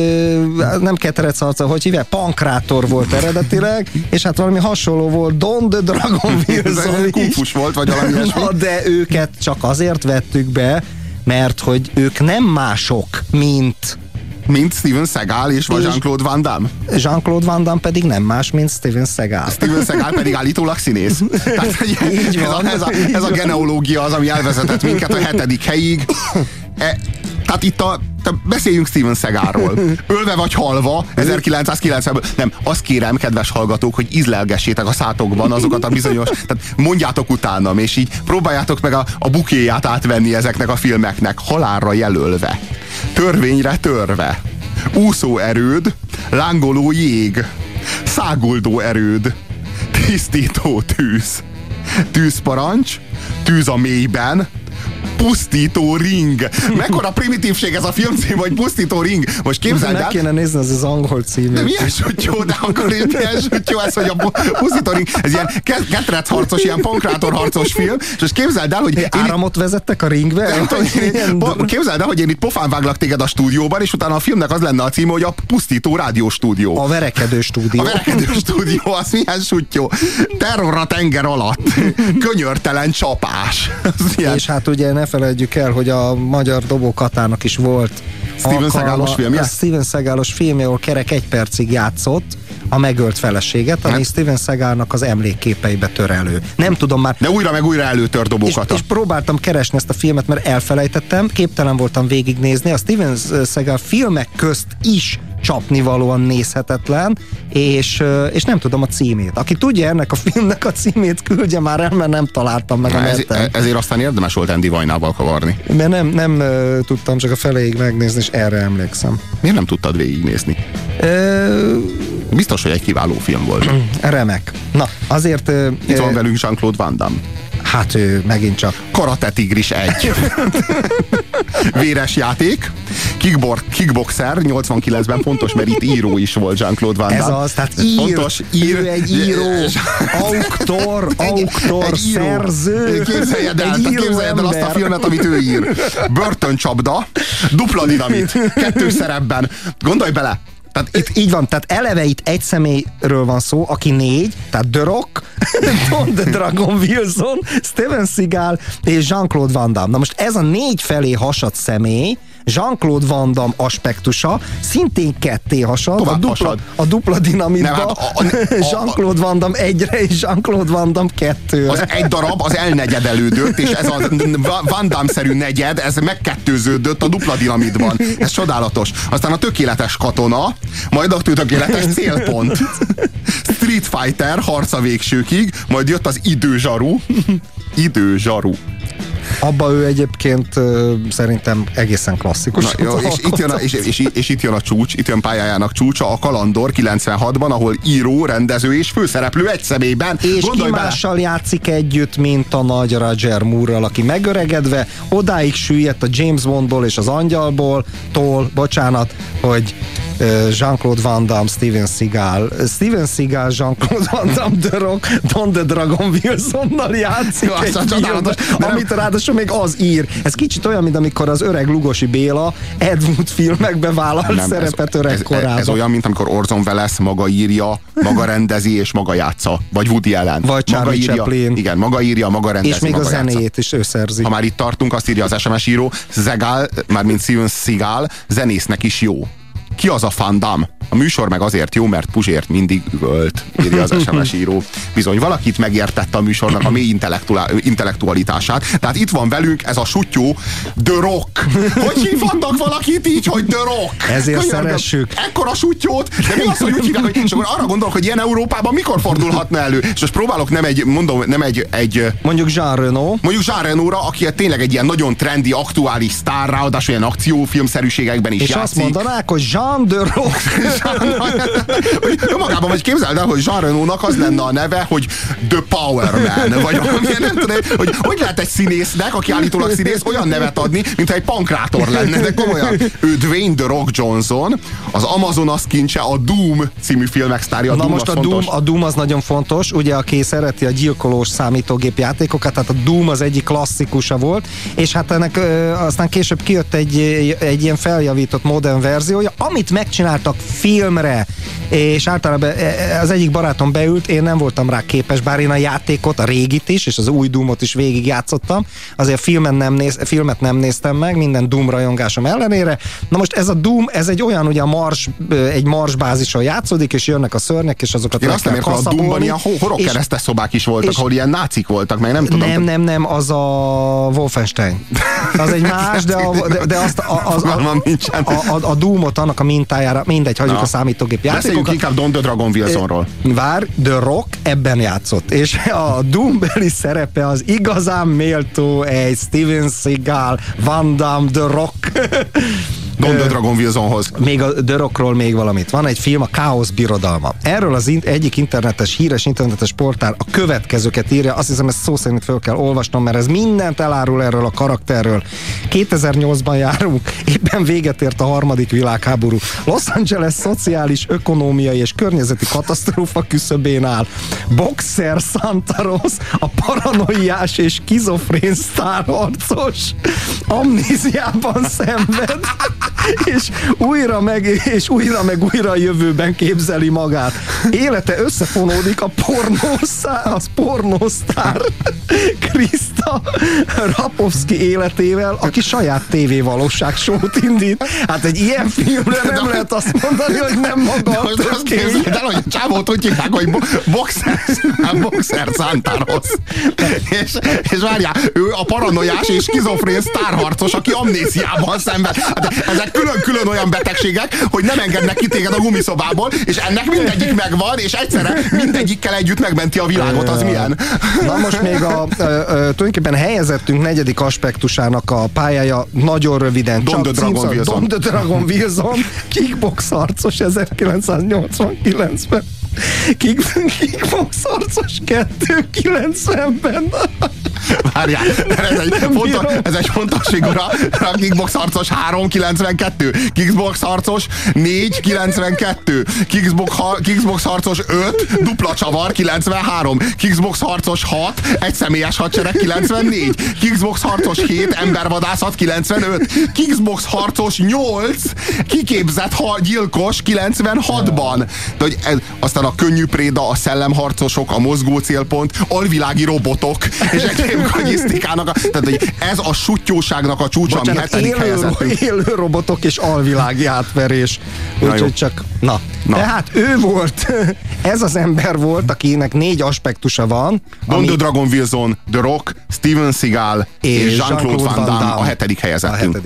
nem keterec arca, hogy hívják? Pankrátor volt eredetileg, és hát valami hasonló volt Don The Dragon Wilson. Kufus volt, vagy valami hasonló. De őket csak azért vettük be, mert hogy ők nem mások, mint Steven Seagal és vagy Jean-Claude Van Damme. Jean-Claude Van Damme pedig nem más, mint Steven Seagal. Steven Seagal pedig állítólag színész. Tehát, ez a genealógia az, ami elvezetett minket a 7. helyig. Tehát itt a Beszéljünk Steven Seagalról. Ölve vagy halva, 1990-ből. Nem, azt kérem, kedves hallgatók, hogy ízlelgessétek a szátokban azokat a bizonyos... Tehát mondjátok utánam, és így próbáljátok meg a bukéját átvenni ezeknek a filmeknek. Halálra jelölve. Törvényre törve. Úszó erőd, lángoló jég. Száguldó erőd. Tisztító tűz. Tűzparancs. Tűz a mélyben. Pusztító ring. Mekkora primitívség ez a filmcím, vagy Pusztító ring. Most képzeld el. Meg kéne nézni az angol címét. De milyen sutyó, de akkor milyen sutyó ez, hogy a Pusztító ring. Ez ilyen ketrecharcos, ilyen pankrátorharcos film. És most képzeld el, hogy... Áramot vezettek a ringbe? Képzeld el, hogy én itt pofán váglak téged a stúdióban, és utána a filmnek az lenne a címe, hogy a Pusztító rádió stúdió. A verekedő stúdió. A verekedő stúdió, az milyen sutyó. Terror a tenger alatt. Könyörtelen csapás. És hát ugye ne felejtjük el, hogy a magyar dobókatának is volt Steven Seagalos filmje. Steven Seagalos filmje, ahol kerek egy percig játszott a megölt feleséget, ami hát Steven Seagalnak az emlékképeibe tör elő. Nem tudom már. De újra meg újra előtör dobókata. És próbáltam keresni ezt a filmet, mert elfelejtettem, képtelen voltam végignézni. A Steven Seagal filmek közt is csapnivalóan nézhetetlen, és nem tudom a címét. Aki tudja ennek a filmnek a címét, küldje már el, mert nem találtam meg. Ezért aztán érdemes volt Andy Vajnával kavarni. Mert nem tudtam csak a feléig megnézni, és erre emlékszem. Miért nem tudtad végignézni? Biztos, hogy egy kiváló film volt. Remek. Na, azért... Itt van velünk Jean-Claude Van Damme. Hát ő megint csak. Karate Tigris 1. Véres játék. Kickboxer 89-ben, fontos, mert itt író is volt Jean-Claude Van Damme. Ez az, tehát ír. Fontos, ír. Ő egy író, autor, szerző. Képzeljed el, azt a filmet, amit ő ír. Börtöncsapda, dupla dinamit, 2 szerepben. Gondolj bele. Tehát itt így van, tehát eleve itt egy személyről van szó, aki 4, tehát The Rock, Don The Dragon Wilson, Steven Seagal és Jean-Claude Van Damme. Na most ez a 4 felé hasadt személy, Jean-Claude Van Damme aspektusa szintén 2 hasad, a dupla dinamitba, hát Jean-Claude Van Damme 1-re és Jean-Claude Van Damme 2-re. Az egy darab, az elnegyedelődött, és ez a Van Damme-szerű negyed, ez megkettőződött a dupla dinamitban. Ez csodálatos. Aztán a tökéletes katona, majd a tökéletes célpont. Street Fighter, harca végsőkig, majd jött az időzsaru. Időzsaru. Abba ő egyébként szerintem egészen klasszikus. Na, jó, és itt jön a csúcs, itt jön pályájának csúcsa, a Kalandor 96-ban, ahol író, rendező és főszereplő egy személyben. És ki mással játszik együtt, mint a nagy Roger Moore-ral, aki megöregedve odáig süllyedt a James Bondból és az Angyalból, bocsánat, hogy Jean-Claude Van Damme, Steven Seagal, Jean-Claude Van Damme, The Rock, Don The Dragon Wilsonnal játszik. Jó, egy filmet, amit ráadásul még az ír. Ez kicsit olyan, mint amikor az öreg Lugosi Béla Ed Wood filmekben vállalt szerepet öregkorában. Ez olyan, mint amikor Orson Welles maga írja, maga rendezi és maga játsza. Vagy Woody Allen. Vagy Charlie Chaplin. Igen, maga írja, maga rendezi, és még a zenét is ő szerzi. Ha már itt tartunk, azt írja az SMS író, Seagal, mármint Steven Seagal, zenésznek is jó. Ki az a Van Damme? A műsor meg azért jó, mert Puzsért mindig üvölt, írja az SMS író. Bizony, valakit megértette a műsornak a mély intellektualitását. Tehát itt van velünk ez a sutyó The Rock. Hogy hívhatnak valakit így, hogy The Rock? Ezért könyörgöm, szeressük. Ekkora sutyót, de mi az, hogy úgy hívják, és akkor arra gondolok, hogy ilyen Európában mikor fordulhatna elő. És most próbálok mondjuk Jean Reno-ra, aki tényleg egy ilyen nagyon trendi, aktuális sztár, ráadásul ilyen akciófilmszerűségekben is és játszik. Azt mondanák, hogy Jean The Rock. Magában vagy képzeld el, hogy Jean Reno-nak az lenne a neve, hogy The Power Man, vagy valamilyen, nem tudom, hogy lehet egy színésznek, aki állítólag színész, olyan nevet adni, mintha egy pankrátor lenne, de komolyan. Ő Dwayne The Rock Johnson, az Amazonas kincse, a Doom című filmek sztárja. Na most a Doom az nagyon fontos, ugye aki szereti a gyilkolós számítógép játékokat, tehát a Doom az egyik klasszikusa volt, és hát ennek aztán később kijött egy ilyen feljavított modern verziója, amit megcsináltak filmre, és általában az egyik barátom beült, én nem voltam rá képes, bár én a játékot, a régit is, és az új Doomot is végig játszottam, azért filmet nem néztem meg, minden Doom rajongásom ellenére. Na most ez a Doom, ez egy olyan, ugye egy Mars bázison játszódik, és jönnek a szörnyek, és azokat le kell kaszabolni. A Doomban ilyen horogkeresztes szobák is voltak, ahol ilyen nácik voltak, meg nem tudom. Nem, az a Wolfenstein. Az egy más, de azt a Doomot annak a mintájára, mindegy, hagyjuk a számítógép játékokat. Beszéljük inkább Don The Dragon Wilsonról. The Rock ebben játszott, és a Doombeli szerepe az igazán méltó egy Steven Seagal, Van Damme, The Rock. Don The Dragon Wilsonhoz. Még a The Rockról még valamit. Van egy film, a Káosz birodalma. Erről az egyik híres internetes portál a következőket írja. Azt hiszem, ezt szó szerint föl kell olvasnom, mert ez mindent elárul erről a karakterről. 2008-ban járunk, éppen véget ért a harmadik világháború. Los Angeles szociális, ökonómiai és környezeti katasztrófa küszöbén áll. Boxer Santa Rosa, a paranoiás és skizofrén sztárharcos amnéziában szenved, és újra meg újra a jövőben képzeli magát. Élete összefonódik a pornósztár Krista Rapovszki életével, aki saját tévévalóság sót indít. Hát egy ilyen filmre nem lehet azt mondani, hogy nem maga a történet. De hogy a csávót úgy hívják, hogy boxer Santaros. És várjál, ő a paranoiás és skizofrén sztárharcos, aki amnéziában szenved. Hát ezek külön-külön olyan betegségek, hogy nem engednek ki téged a gumiszobából, és ennek mindegyik megvan, és egyszerre mindegyikkel együtt megmenti a világot, az milyen? Na most még tulajdonképpen helyezettünk negyedik aspektusának a pályája nagyon röviden. Don The Dragon Wilson, kickbox harcos 1989-ben. Kickbox harcos 290-ben. Várjál, ez egy fontos figura. A kickbox harcos 392, kickbox harcos 492, kickbox harcos 5, dupla csavar 93, kickbox harcos 6, egy személyes hadsereg 94, kickbox harcos 7, embervadászat 95, kickbox harcos 8, kiképzett gyilkos 96-ban. Aztán a könnyű préda, a szellemharcosok, a mozgó célpont, alvilági robotok, és egyéb konyisztikának tehát ez a suttyóságnak a csúcsa, ami hetedik helyezettünk. Élő robotok és alvilági átverés. Úgyhogy csak... Na. Tehát ő volt, ez az ember volt, akinek 4 aspektusa van. Don The Dragon Wilson, The Rock, Steven Seagal és Jean-Claude Van Damme a hetedik helyezettünk.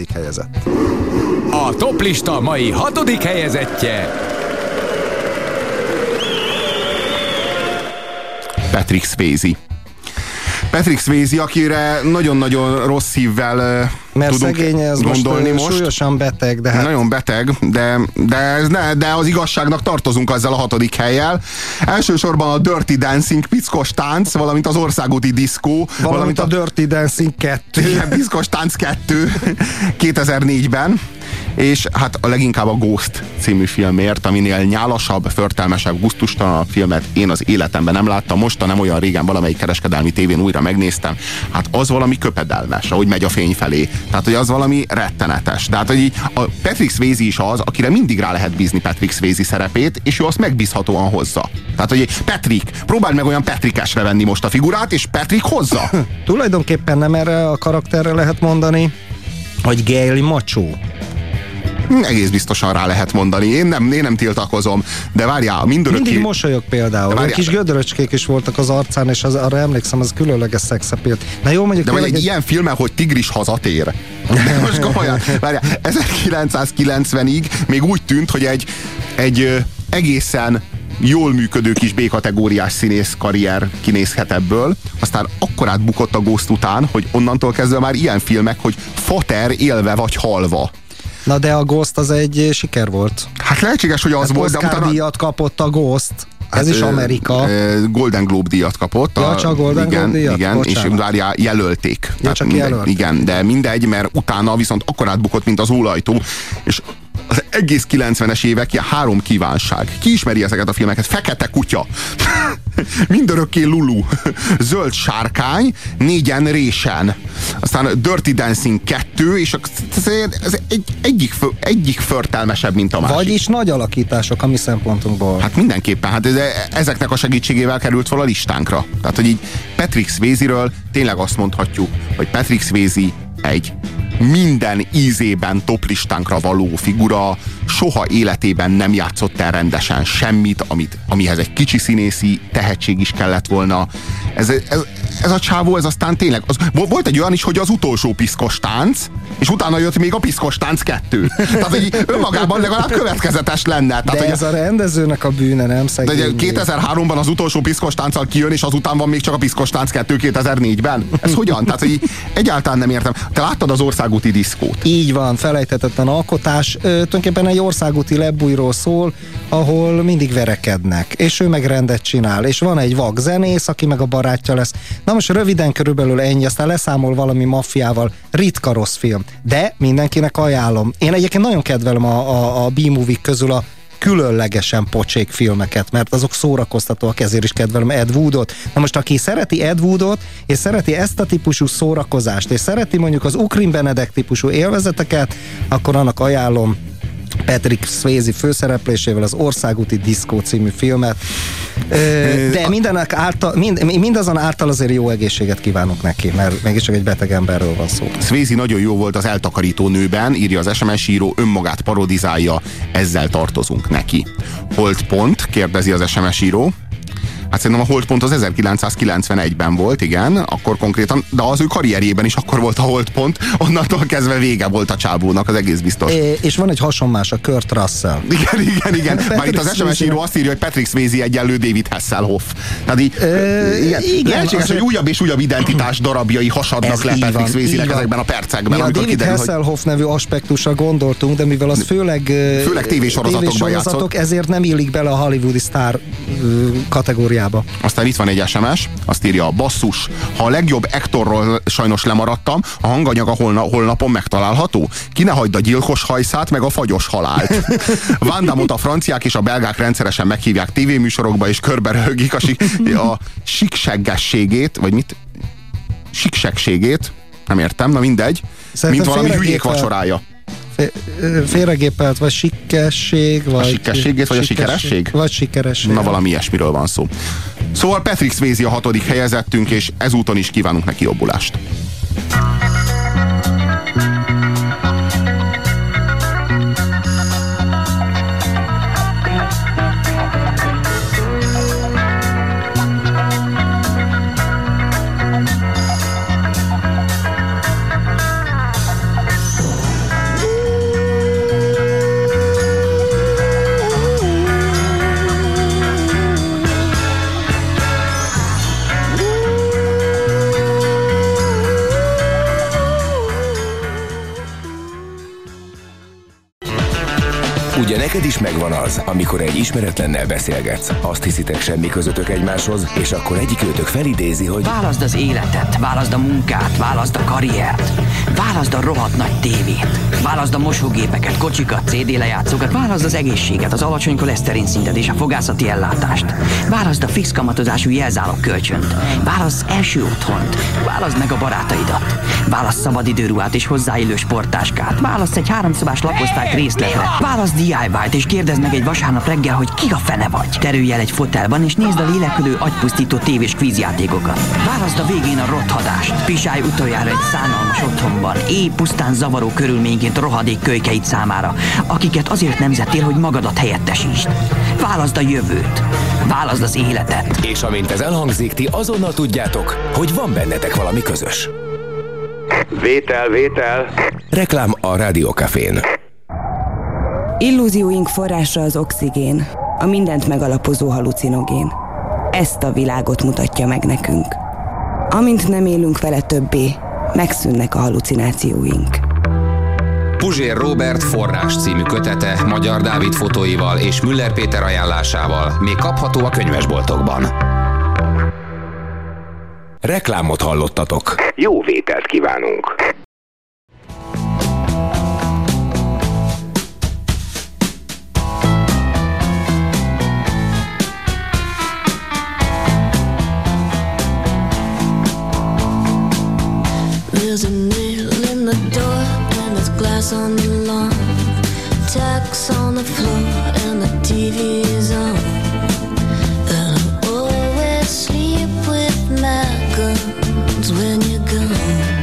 A toplista mai 6. helyezettje Patrick Swayze, akire nagyon-nagyon rossz hívvel tudunk gondolni most. Súlyosan beteg, de hát... Nagyon beteg, de az igazságnak tartozunk ezzel a 6. hellyel. Elsősorban a Dirty Dancing, piszkos tánc, valamint az országúti diszkó. Valamint a Dirty Dancing 2. Igen, piszkos tánc 2 2004-ben. És hát a leginkább a Ghost című filmért, aminél nyálasabb, förtelmesebb, gusztustalanabb filmet én az életemben nem láttam. Nem olyan régen valamelyik kereskedelmi tévén újra megnéztem. Hát az valami köpedelmes, ahogy megy a fény felé. Tehát, hogy az valami rettenetes. Tehát, hogy a Patrick Swayze is az, akire mindig rá lehet bízni Patrick Swayze szerepét, és ő azt megbízhatóan hozza. Tehát, hogy Patrick, próbáld meg olyan Patrickesre venni most a figurát, és Patrick hozza. Tulajdonképpen nem erre a karakterre lehet mondani, hogy Gail macsó. Egész biztosan rá lehet mondani. Én nem tiltakozom, de várjál, mindörökké... Mindig mosolyog például. Egy kis gödöröcskék is voltak az arcán, és arra emlékszem, az különleges szexapélt. Na jó, mondjuk... De van egy ilyen filmen, hogy Tigris hazatér. De most komolyan. Várjál, 1990-ig még úgy tűnt, hogy egy egészen jól működő kis B-kategóriás színész karrier kinézhet ebből, aztán akkorát bukott a Ghost után, hogy onnantól kezdve már ilyen filmek, hogy fater élve vagy halva. Na de a Ghost az egy siker volt. Hát lehetséges, hogy az volt, de utána... Oscar díjat kapott a Ghost. Ez is Amerika. Golden Globe díjat kapott. Ja, csak Golden Globe díjat? Igen, bocsánat. És várjál, jelölték. Ja, csak jelölték. Igen, de mindegy, mert utána viszont akkorát bukott, mint az ólajtó, és az egész 90-es évek ilyen 3 kívánság. Ki ismeri ezeket a filmeket? Fekete kutya. Mindörökké Lulu. Zöld sárkány, négyen résen. Aztán Dirty Dancing 2, és ez egyik förtelmesebb, mint a másik. Vagyis nagy alakítások a mi szempontunkból. Hát mindenképpen. Hát ezeknek a segítségével került fel a listánkra. Tehát, hogy így Patrick Swayze-ről tényleg azt mondhatjuk, hogy Patrick Swayze egy minden ízében toplistánkra való figura, soha életében nem játszott el rendesen semmit, amihez egy kicsi színészi tehetség is kellett volna. Ez a csávó, ez aztán tényleg... volt egy olyan is, hogy az utolsó piszkos tánc, és utána jött még a piszkos tánc 2. Tehát, hogy önmagában legalább következetes lenne. Tehát, de ez a rendezőnek a bűne, nem szegény. 2003-ban az utolsó piszkos tánccal kijön, és azután van még csak a piszkos tánc 2 2004-ben. Ez hogyan? Tehát, hogy egyáltalán nem értem. Te láttad az országúti diszkót? Így van, felejthetetlen alkotás. Tulajdonképpen egy országúti lebújról szól, ahol mindig verekednek, és ő meg rendet csinál, és van egy vak zenész, aki meg a barátja lesz. Na most röviden körülbelül ennyi, aztán leszámol valami maffiával. Ritka rossz film, de mindenkinek ajánlom. Én egyébként nagyon kedvelem a B-movie közül a különlegesen pocsék filmeket, mert azok szórakoztatóak, ezért is kedvelem Ed Woodot. Na most, aki szereti Ed Woodot, és szereti ezt a típusú szórakozást, és szereti mondjuk az Ukrin Benedek típusú élvezeteket, akkor annak ajánlom Patrick Swayze főszereplésével az Országúti Diszkó című filmet. De mindazonáltal azért jó egészséget kívánok neki, mert mégis csak egy beteg emberről van szó. Swayze nagyon jó volt az Eltakarító nőben, írja az SMS író, önmagát parodizálja, ezzel tartozunk neki. Holdpont, kérdezi az SMS író. Hát szerintem a holdpont az 1991-ben volt, igen, akkor konkrétan, de az ő karrierjében is akkor volt a holdpont, onnantól kezdve vége volt a csábónak, az egész biztos. És van egy hasonlás, a Kurt Russell. Igen. Már itt az SMS író azt írja, hogy Patrick Swayze egyenlő David Hasselhoff. Tehát így, igen, lehetséges, hogy újabb és újabb identitás darabjai hasadnak le Patrick Swayze-nek ezekben a percekben. Mi a David Hasselhoff nevű aspektusra gondoltunk, de mivel az főleg tévésorozatokban játszott, ezért nem illik bele a hollywoodi sztár kategóriába. Aztán itt van egy SMS, azt írja, basszus, ha a legjobb aktorról sajnos lemaradtam, a hanganyaga holnapon megtalálható. Ki ne hagyd a gyilkos hajszát, meg a fagyos halált. Van Damme-ot a franciák és a belgák rendszeresen meghívják tévéműsorokba, és körberöhögik a sikseggességét, vagy mit? Siksegségét, nem értem, na mindegy, szerintem mint valami hülyék vacsorája. Félregépelt, vagy sikkesség, vagy... A sikkességét, vagy a sikeresség? Vagy sikeresség. Na, valami ilyesmiről van szó. Szóval Patrick Swayze a 6. helyezettünk, és ezúton is kívánunk neki jobbulást. Ugye neked is megvan az, amikor egy ismeretlennel beszélgetsz, azt hiszitek semmi közöttök egymáshoz, és akkor egyikőtök felidézi, hogy válaszd az életet, válaszd a munkát, válaszd a karriert, válaszd a rohadt nagy tévét, válaszd a mosógépeket, kocsikat, CD lejátszókat, válaszd az egészséget, az alacsony koleszterin szintet és a fogászati ellátást, válaszd a fix kamatozású jelzálog kölcsönt, válaszd első otthont, válaszd meg a barátaidat, válaszd szabadidőruhát és hozzáillő sporttáskát, válaszd egy háromszobás lakosztályt részletre, válaszd DIY-t, és kérdezd meg egy vasárnap reggel, hogy ki a fene vagy. Terülj el egy fotelban, és nézd a lélekülő, agypusztító tévés kvízjátékokat. Válaszd a végén a rothadást. Pisálj utoljára egy szánalmas otthonban, épp pusztán zavaró körülményként rohadék kölykeid számára, akiket azért nemzettél, hogy magadat helyettesítsd. Válaszd a jövőt. Válaszd az életet. És amint ez elhangzik, ti azonnal tudjátok, hogy van bennetek valami közös. Vétel. Reklám a Rádiókafén. Illúzióink forrása az oxigén, a mindent megalapozó halucinogén. Ezt a világot mutatja meg nekünk. Amint nem élünk vele többé, megszűnnek a halucinációink. Puzsér Róbert Forrás című kötete Magyar Dávid fotóival és Müller Péter ajánlásával még kapható a könyvesboltokban. Reklámot hallottatok. Jó vételt kívánunk! lights on the lawn, tacks on the floor, and the TV's on. And I always sleep with my guns when you're gone.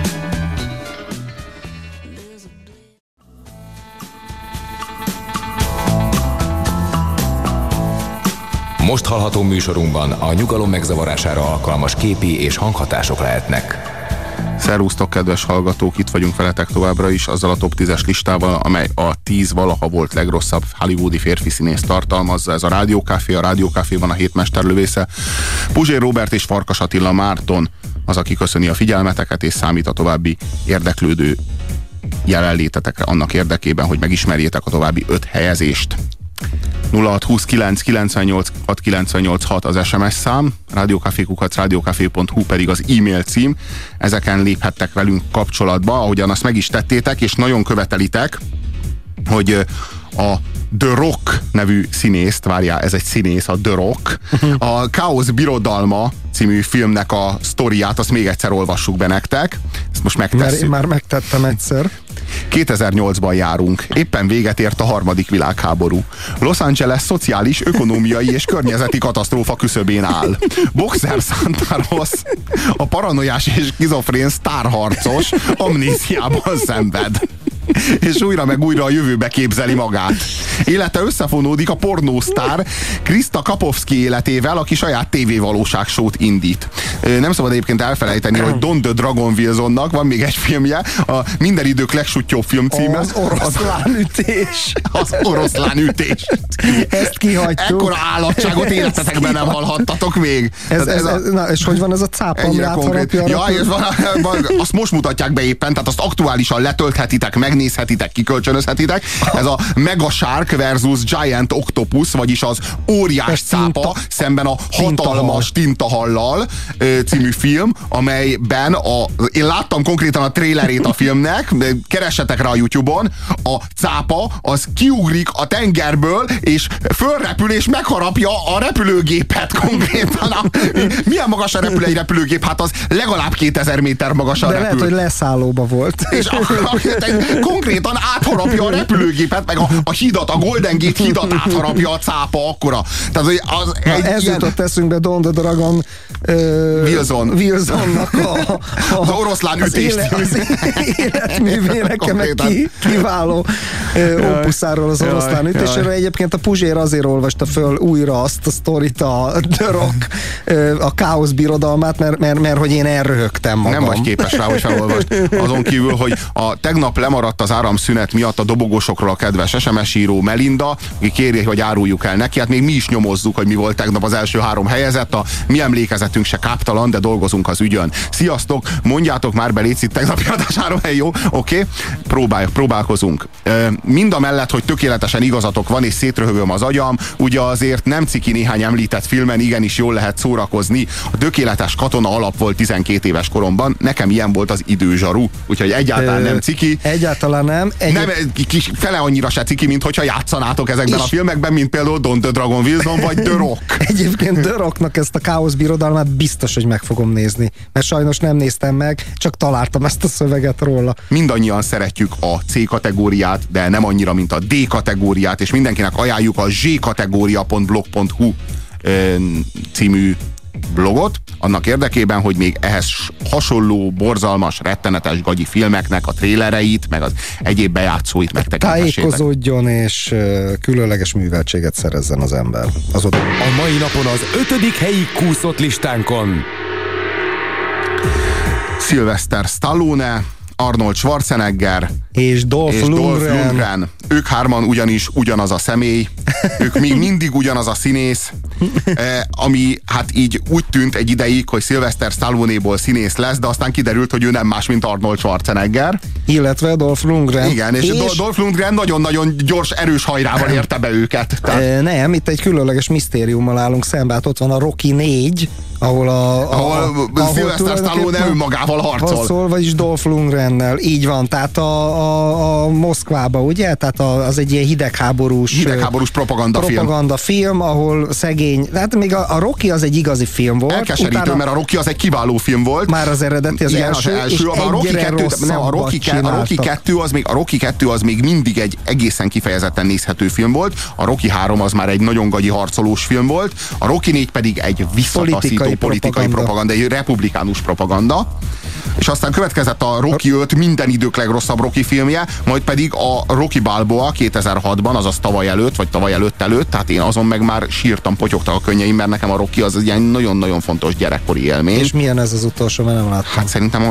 Most hallható műsorunkban a nyugalom megzavarására alkalmas képi és hanghatások lehetnek. Szervusztok, kedves hallgatók! Itt vagyunk veletek továbbra is, azzal a top 10-es listával, amely a 10 valaha volt legrosszabb hollywoodi férfi színész tartalmazza. Ez a Rádiókafé, a Rádiókaféban a hétmesterlövésze. Puzsér Róbert és Farkas Attila Márton az, aki köszöni a figyelmeteket és számít a további érdeklődő jelenlétetekre annak érdekében, hogy megismerjétek a további 5 helyezést. 0629 98 698 6 az SMS szám, rádiókafé@radiokafe.hu pedig az e-mail cím. Ezeken léphettek velünk kapcsolatba, ahogyan azt meg is tettétek, és nagyon követelitek, hogy a The Rock nevű színészt, várjál, ez egy színész, a The Rock, a Káosz Birodalma című filmnek a sztoriát, azt még egyszer olvassuk be nektek. Ezt most megtesszük. Én már megtettem egyszer. 2008-ban járunk. Éppen véget ért a harmadik világháború. Los Angeles szociális, ökonómiai és környezeti katasztrófa küszöbén áll. Boxer Santaros, a paranoiás és skizofrén sztárharcos amnéziában szenved. És újra meg újra a jövőbe képzeli magát. Élete összefonódik a pornósztár Krista Kapovsky életével, aki saját tévévalóságsót indít. Nem szabad egyébként elfelejteni, hogy Don The Dragon Wilsonnak van még egy filmje, a minden idők legsuttyóbb film címe. Az oroszlánütés. Az oroszlánütés. Ezt kihagytuk. Ekkora állatságot életetekben nem hallhattatok még. Na, és hogy van ez a cápam látharapja? Ja, és azt most mutatják be éppen, tehát azt aktuálisan letölthetitek, megnézhetitek, kikölcsönözhetitek. Ez a Mega Shark versus Giant Octopus, vagyis az óriás cápa szemben a hatalmas tintahallal című film, amelyben én láttam konkrétan a trailerét a filmnek, keressetek rá a YouTube-on, a cápa az kiugrik a tengerből, és fölrepül, és megharapja a repülőgépet konkrétan. Milyen magasra repül egy repülőgép? Hát az legalább 2000 méter magasra repül. De lehet, hogy leszállóba volt. És konkrétan átharapja a repülőgépet, meg a hidat, a Golden Gate hidat átharapja a cápa akkora. Tehát, ez ilyen... jutott eszünkbe Don The Dragon Wilsonnak az oroszlán ütést. Az életművének kiváló ópuszáról az oroszlán ütésről. Egyébként a Puzsér azért olvasta föl újra azt a sztorit, a The Rock, a Káosz Birodalmát, mert hogy én elröhögtem magam. Nem vagy képes rá, hogy felolvasd. Azon kívül, hogy a tegnap lemaradt az áramszünet miatt a dobogósokról a kedves SMS író Melinda, aki kéri, hogy áruljuk el neki. Hát még mi is nyomozzuk, hogy mi volt tegnap az első 3 helyezett. A mi emlékezetünk se káptalan, de dolgozunk az ügyön. Sziasztok! Mondjátok már be, létszik tegnapi adás 3 hely, jó? Oké? Próbálkozunk. Mind a mellett, hogy tökéletesen igazatok van, és szétröhögöm az agyam, ugye azért nem ciki néhány említett filmen igenis jól lehet szórakozni. A Tökéletes katona alap volt 12 éves koromban. Nekem ilyen volt az Időzsaru, úgyhogy egyáltalán nem ciki. Egyáltalán nem. Fele annyira se ciki, mint hogyha játszanátok ezekben a filmekben, mint például Don The Dragon Wilson vagy The Rock. Egyébként The Rocknak ezt a Káosz Birodalmát biztos, hogy meg fogom nézni. Mert sajnos nem néztem meg, csak találtam ezt a szöveget róla. Mindannyian szeretjük a C kategóriát, de nem annyira, mint a D kategóriát, és mindenkinek ajánljuk a zkategória.blog.hu című blogot, annak érdekében, hogy még ehhez hasonló, borzalmas, rettenetes gagyi filmeknek a trélereit, meg az egyéb bejátszóit megtekinthessétek. Tájékozódjon és különleges műveltséget szerezzen az ember. A mai napon az 5. helyi kúszott listánkon Sylvester Stallone, Arnold Schwarzenegger és Dolph Lundgren. Ők hárman ugyanis ugyanaz a személy, ők még mindig ugyanaz a színész, ami hát így úgy tűnt egy ideig, hogy Sylvester Stallone-ból színész lesz, de aztán kiderült, hogy ő nem más, mint Arnold Schwarzenegger. Illetve Dolph Lundgren. Igen, és Dolph Lundgren nagyon-nagyon gyors, erős hajrával érte be őket. Tehát... Nem, itt egy különleges misztériummal állunk szembe, ott van a Rocky 4, ahol Sylvester Stallone önmagával harcol. Harcol, vagyis Dolph Lundgrennel. Így van, tehát a Moszkvába, ugye? Tehát az egy ilyen hidegháborús propagandafilm, ahol szegény, hát még a Rocky az egy igazi film volt. Elkeserítő, utána, mert a Rocky az egy kiváló film volt. Már az eredeti, az igen, első, és egyre rosszabbat csináltak. A Rocky 2 az még mindig egy egészen kifejezetten nézhető film volt, a Rocky 3 az már egy nagyon gagyi harcolós film volt, a Rocky 4 pedig egy visszataszító politikai propaganda, egy republikánus propaganda, és aztán következett a Rocky 5 minden idők legrosszabb Rocky filmje, majd pedig a Rocky Balboa 2006-ban, azaz tavaly előtt, tehát én azon meg már sírtam, potyogtak a könnyeim, mert nekem a Rocky az egy nagyon-nagyon fontos gyerekkori élmény. És milyen ez az utolsó, mert nem láttam. Hát szerintem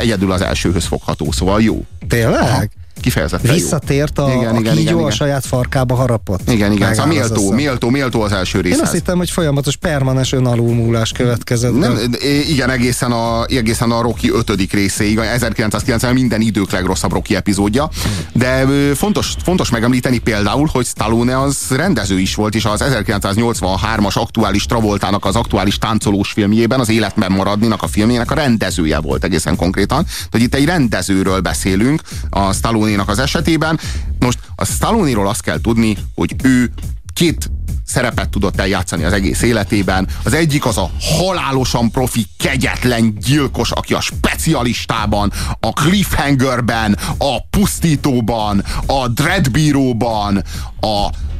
egyedül az elsőhöz fogható, szóval jó. Tényleg? Aha. Kifejezetten visszatért a kígyó a saját farkába harapott. Igen. Szóval méltó az első részhez. Én azt hittem, hogy folyamatos permanens önalulmúlás következett. Nem, igen, egészen a Rocky 5. részéig, 1990 minden idők legrosszabb Rocky epizódja, de fontos megemlíteni például, hogy Stallone az rendező is volt, és az 1983-as aktuális Travoltának az aktuális táncolós filmjében, az Életben maradninak a filmjének a rendezője volt egészen konkrétan, hogy itt egy rendezőről beszélünk, a Stallone az esetében. Most a Stallone-ról azt kell tudni, hogy ő két szerepet tudott eljátszani az egész életében. Az egyik az a halálosan profi, kegyetlen gyilkos, aki a Specialistában, a Cliffhangerben, a Pusztítóban, a Dreadbíróban,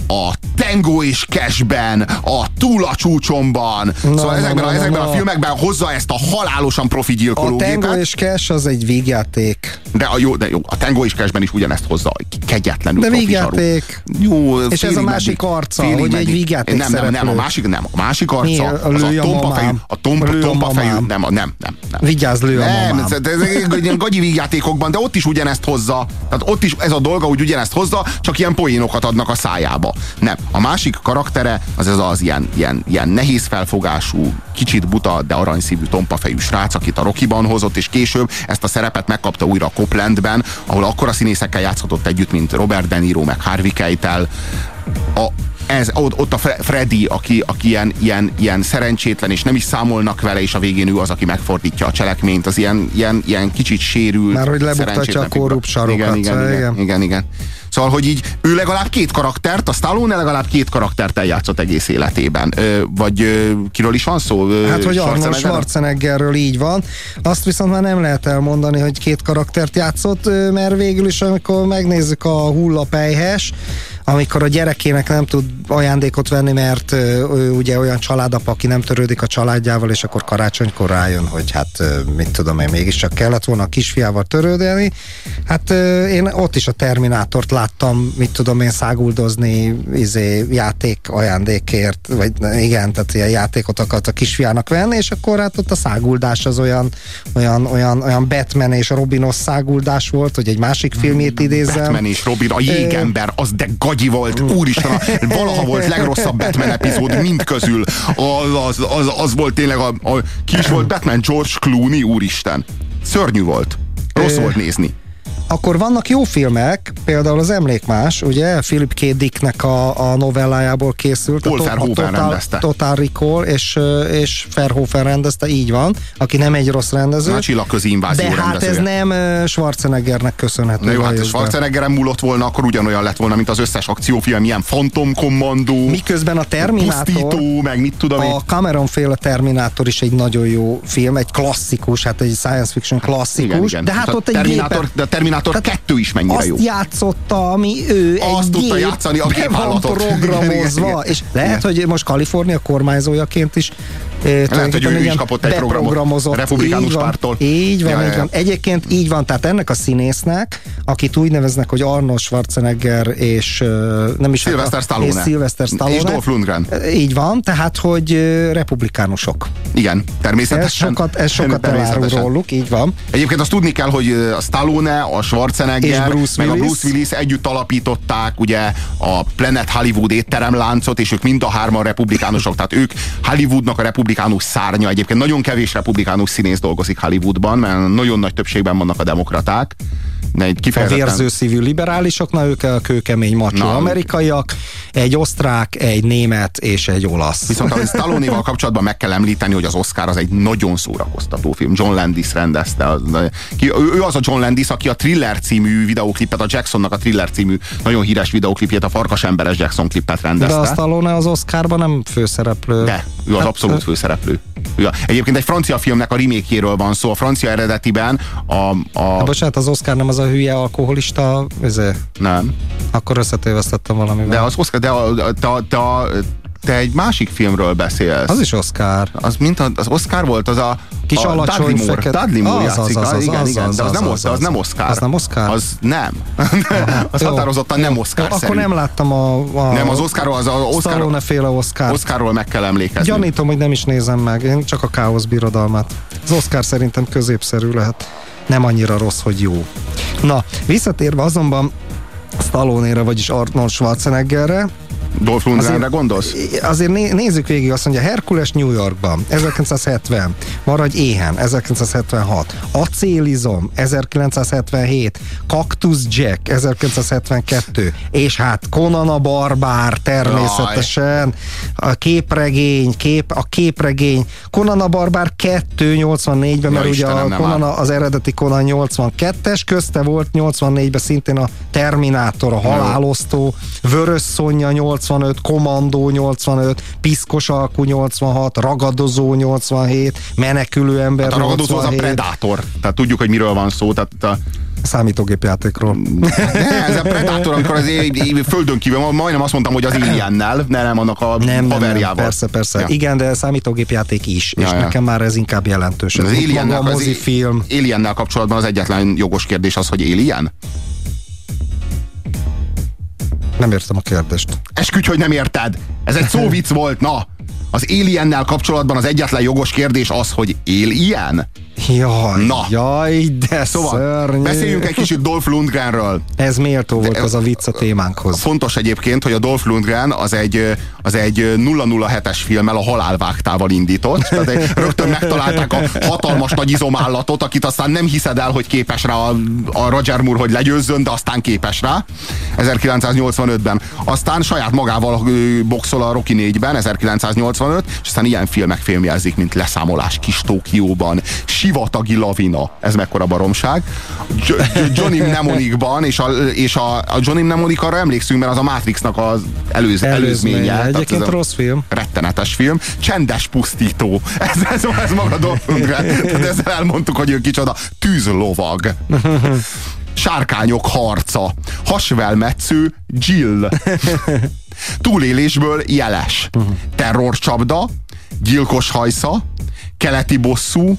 a Tango és Cashben, a Túl a csúcsomban. Szóval ezekben a filmekben hozza ezt a halálosan profi gyilkológépet. A Tango és Cash az egy vígjáték. De jó, a Tango és Cashben is ugyanezt hozza, kegyetlenül profi zsarú. De vígjáték. Jó, és ez a másik arca, hogy egy vígjáték szereplő. Nem, a másik arca. Mi? A tompafejű. Nem. Vigyázz, lő a mamám. Nem, gagyi vígjátékokban, de ott is ugyanezt hozza. Tehát ott is ez a dolga, hogy ugyanezt hozza, csak ilyen poénokat adnak a szájába. Nem. A másik karaktere az az ilyen nehéz felfogású, kicsit buta, de aranyszívű, tompafejű srác, akit a Rocky-ban hozott, és később ezt a szerepet megkapta újra a Coplandben, ahol akkora színészekkel játszhatott együtt, mint Robert De Niro, meg Harvey Keitel. Ott a Freddy, aki ilyen szerencsétlen, és nem is számolnak vele, és a végén ő az, aki megfordítja a cselekményt, az ilyen kicsit sérült. Már hogy lebuktatja a korrupt sarokat. Igen. Szóval, hogy így ő legalább két karaktert, a Stallone legalább két karaktert eljátszott egész életében. Vagy kiről is van szó? Hát, hogy Arnold Schwarzeneggerről, így van. Azt viszont már nem lehet elmondani, hogy két karaktert játszott, mert végül is, amikor megnézzük a Hullapelyhes, amikor a gyerekének nem tud ajándékot venni, mert ő ugye olyan családapa, aki nem törődik a családjával, és akkor karácsonykor rájön, hogy hát mit tudom én, mégiscsak kellett volna a kisfiával törődni. Hát én ott is a Terminátort láttam, mit tudom én, száguldozni játék ajándékért, vagy igen, tehát ilyen játékot akart a kisfiának venni, és akkor hát ott a száguldás az olyan Batman és Robinos száguldás volt, hogy egy másik filmjét idézem. Batman és Robin, a jégember, az de gagyi volt, úristen, valaha volt legrosszabb Batman epizód mindközül. Az volt tényleg ki is volt Batman? George Clooney, úristen. Szörnyű volt. Rossz volt nézni. Akkor vannak jó filmek, például az Emlékmás, ugye, Philip K. Dicknek a novellájából készült. Paul Verhoeven rendezte. Total Recall, és Verhoeven rendezte, így van, aki nem egy rossz rendező. A csillagközi invázió rendezője. De hát ez nem Schwarzeneggernek köszönhető. Na jó, hát Schwarzeneggeren múlott volna, akkor ugyanolyan lett volna, mint az összes akciófilm, ilyen fantomkommandó. Miközben a Terminátor, Pusztító, meg mit tudom én. A Cameron-féle Terminátor is egy nagyon jó film, egy klasszikus, hát egy science fiction klasszikus. Igen. De hát ott Terminátor 2 is mennyire jó. Azt játszotta, ami ő azt egy gép játszani, a programozva. És lehet, hogy most Kalifornia kormányzójaként is lehet, hogy ő is kapott egy programot a republikánus párttól. Így van. Egyébként így van, tehát ennek a színésznek, akit úgy neveznek, hogy Arnold Schwarzenegger és Sylvester Stallone. És Dolph Lundgren. Így van, tehát, hogy republikánusok. Igen, természetesen. Ez sokat elárul róluk, így van. Egyébként azt tudni kell, hogy a Stallone, a Schwarzenegger, meg a Bruce Willis együtt alapították ugye a Planet Hollywood étteremláncot, és ők mind a hárman republikánusok, tehát ők Hollywoodnak a republikánus szárnya. Egyébként nagyon kevés republikánus színész dolgozik Hollywoodban, mert nagyon nagy többségben vannak a demokraták. A vérzőszívű liberálisoknak, ők a kőkemény macsó amerikaiak, egy osztrák, egy német és egy olasz. Viszont a Stallone-val kapcsolatban meg kell említeni, hogy az Oscar az egy nagyon szórakoztató film. John Landis rendezte. Ő az a John Landis, aki a Thriller című videóklipet, a Jacksonnak a Thriller című nagyon híres videóklipjét, a Farkas emberes Jackson klipet rendezte. De a Stallone az Oscarban nem főszereplő. De, ő az abszolút főszereplő. Egyébként egy francia filmnek a remake-jéről van szó, a francia eredetiben bocsánat, az Oscar nem az a hülye alkoholista, nem. Akkor összetévesztettem valamivel. De az Oscar, te egy másik filmről beszélsz. Az is Oscar. Az mint az Oscar volt, az a kis alacsony fekete. Dudley Moore játszik. Igen, de az nem Oscar. Az nem Oscar? Az nem. Az határozottan nem Oscar-szerű. Akkor nem láttam nem, az Oscarról, az Stallone-féle Oscar. Oscarról meg kell emlékezni. Gyanítom, hogy nem is nézem meg. Én csak a káosz birodalmát. Az Oscar szerintem középszerű lehet. Nem annyira rossz, hogy jó. Na, visszatérve azonban Stallone-ra, vagyis Arnold Schwarzeneggerre, Dolph Lundgrenre gondolsz? Azért nézzük végig, azt mondja, Herkules New Yorkban, 1970, Maradj éhen, 1976, Acélizom, 1977, Cactus Jack, 1972, és hát Conan a Barbár, természetesen, a képregény, Conan a Barbár 2 84-ben, mert ugye a Conan, az eredeti Conan 82-es, közte volt 84-ben szintén a Terminátor, a Halálosztó, Vörös Szonya 85, Kommandó 85, Piszkos alkú 86, Ragadozó 87, Menekülő ember 87. A Ragadozó az a Predátor. Tehát tudjuk, hogy miről van szó. Tehát számítógépjátékról. Ne, ez a Predátor, amikor az földön kívül, majdnem azt mondtam, hogy az Aliennel, nem annak a haverjával. Persze. Ja. Igen, de számítógépjáték is, és nekem már ez inkább jelentős. Az Aliennel, a mozifilm. Aliennel kapcsolatban az egyetlen jogos kérdés az, hogy Alien? Nem értem a kérdést. Esküdj, hogy nem érted! Ez egy szóvic volt, na! Az Aliennel kapcsolatban az egyetlen jogos kérdés az, hogy Alien? Jaj, de szóval, szörnyű. Beszéljünk egy kicsit Dolph Lundgrenről. Ez méltó volt az a vicc a témánkhoz. Fontos egyébként, hogy a Dolph Lundgren az egy 007-es filmmel, a Halálvágtával indított. Tehát rögtön megtalálták a hatalmas nagy izomállatot, akit aztán nem hiszed el, hogy képes rá a Roger Moore, hogy legyőzzön, de aztán képes rá. 1985-ben. Aztán saját magával boxol a Rocky 4-ben, 1985, és aztán ilyen filmek filmjelzik, mint Leszámolás Kis Tókióban, Sivatagi lavina, ez mekkora baromság. Johnny Mnemonicban, és a Johnny Mnemonic arra emlékszünk, mert az a Matrixnak az előzménye. Egyébként ez rossz film. Rettenetes film. Csendes pusztító. Ez maga dolgunkra. Ezzel elmondtuk, hogy ő kicsoda. Tűzlovag. Sárkányok harca. Hasvelmetsző Jill. Túlélésből Jeles. Terrorcsapda. Gyilkos hajsza. Keleti bosszú.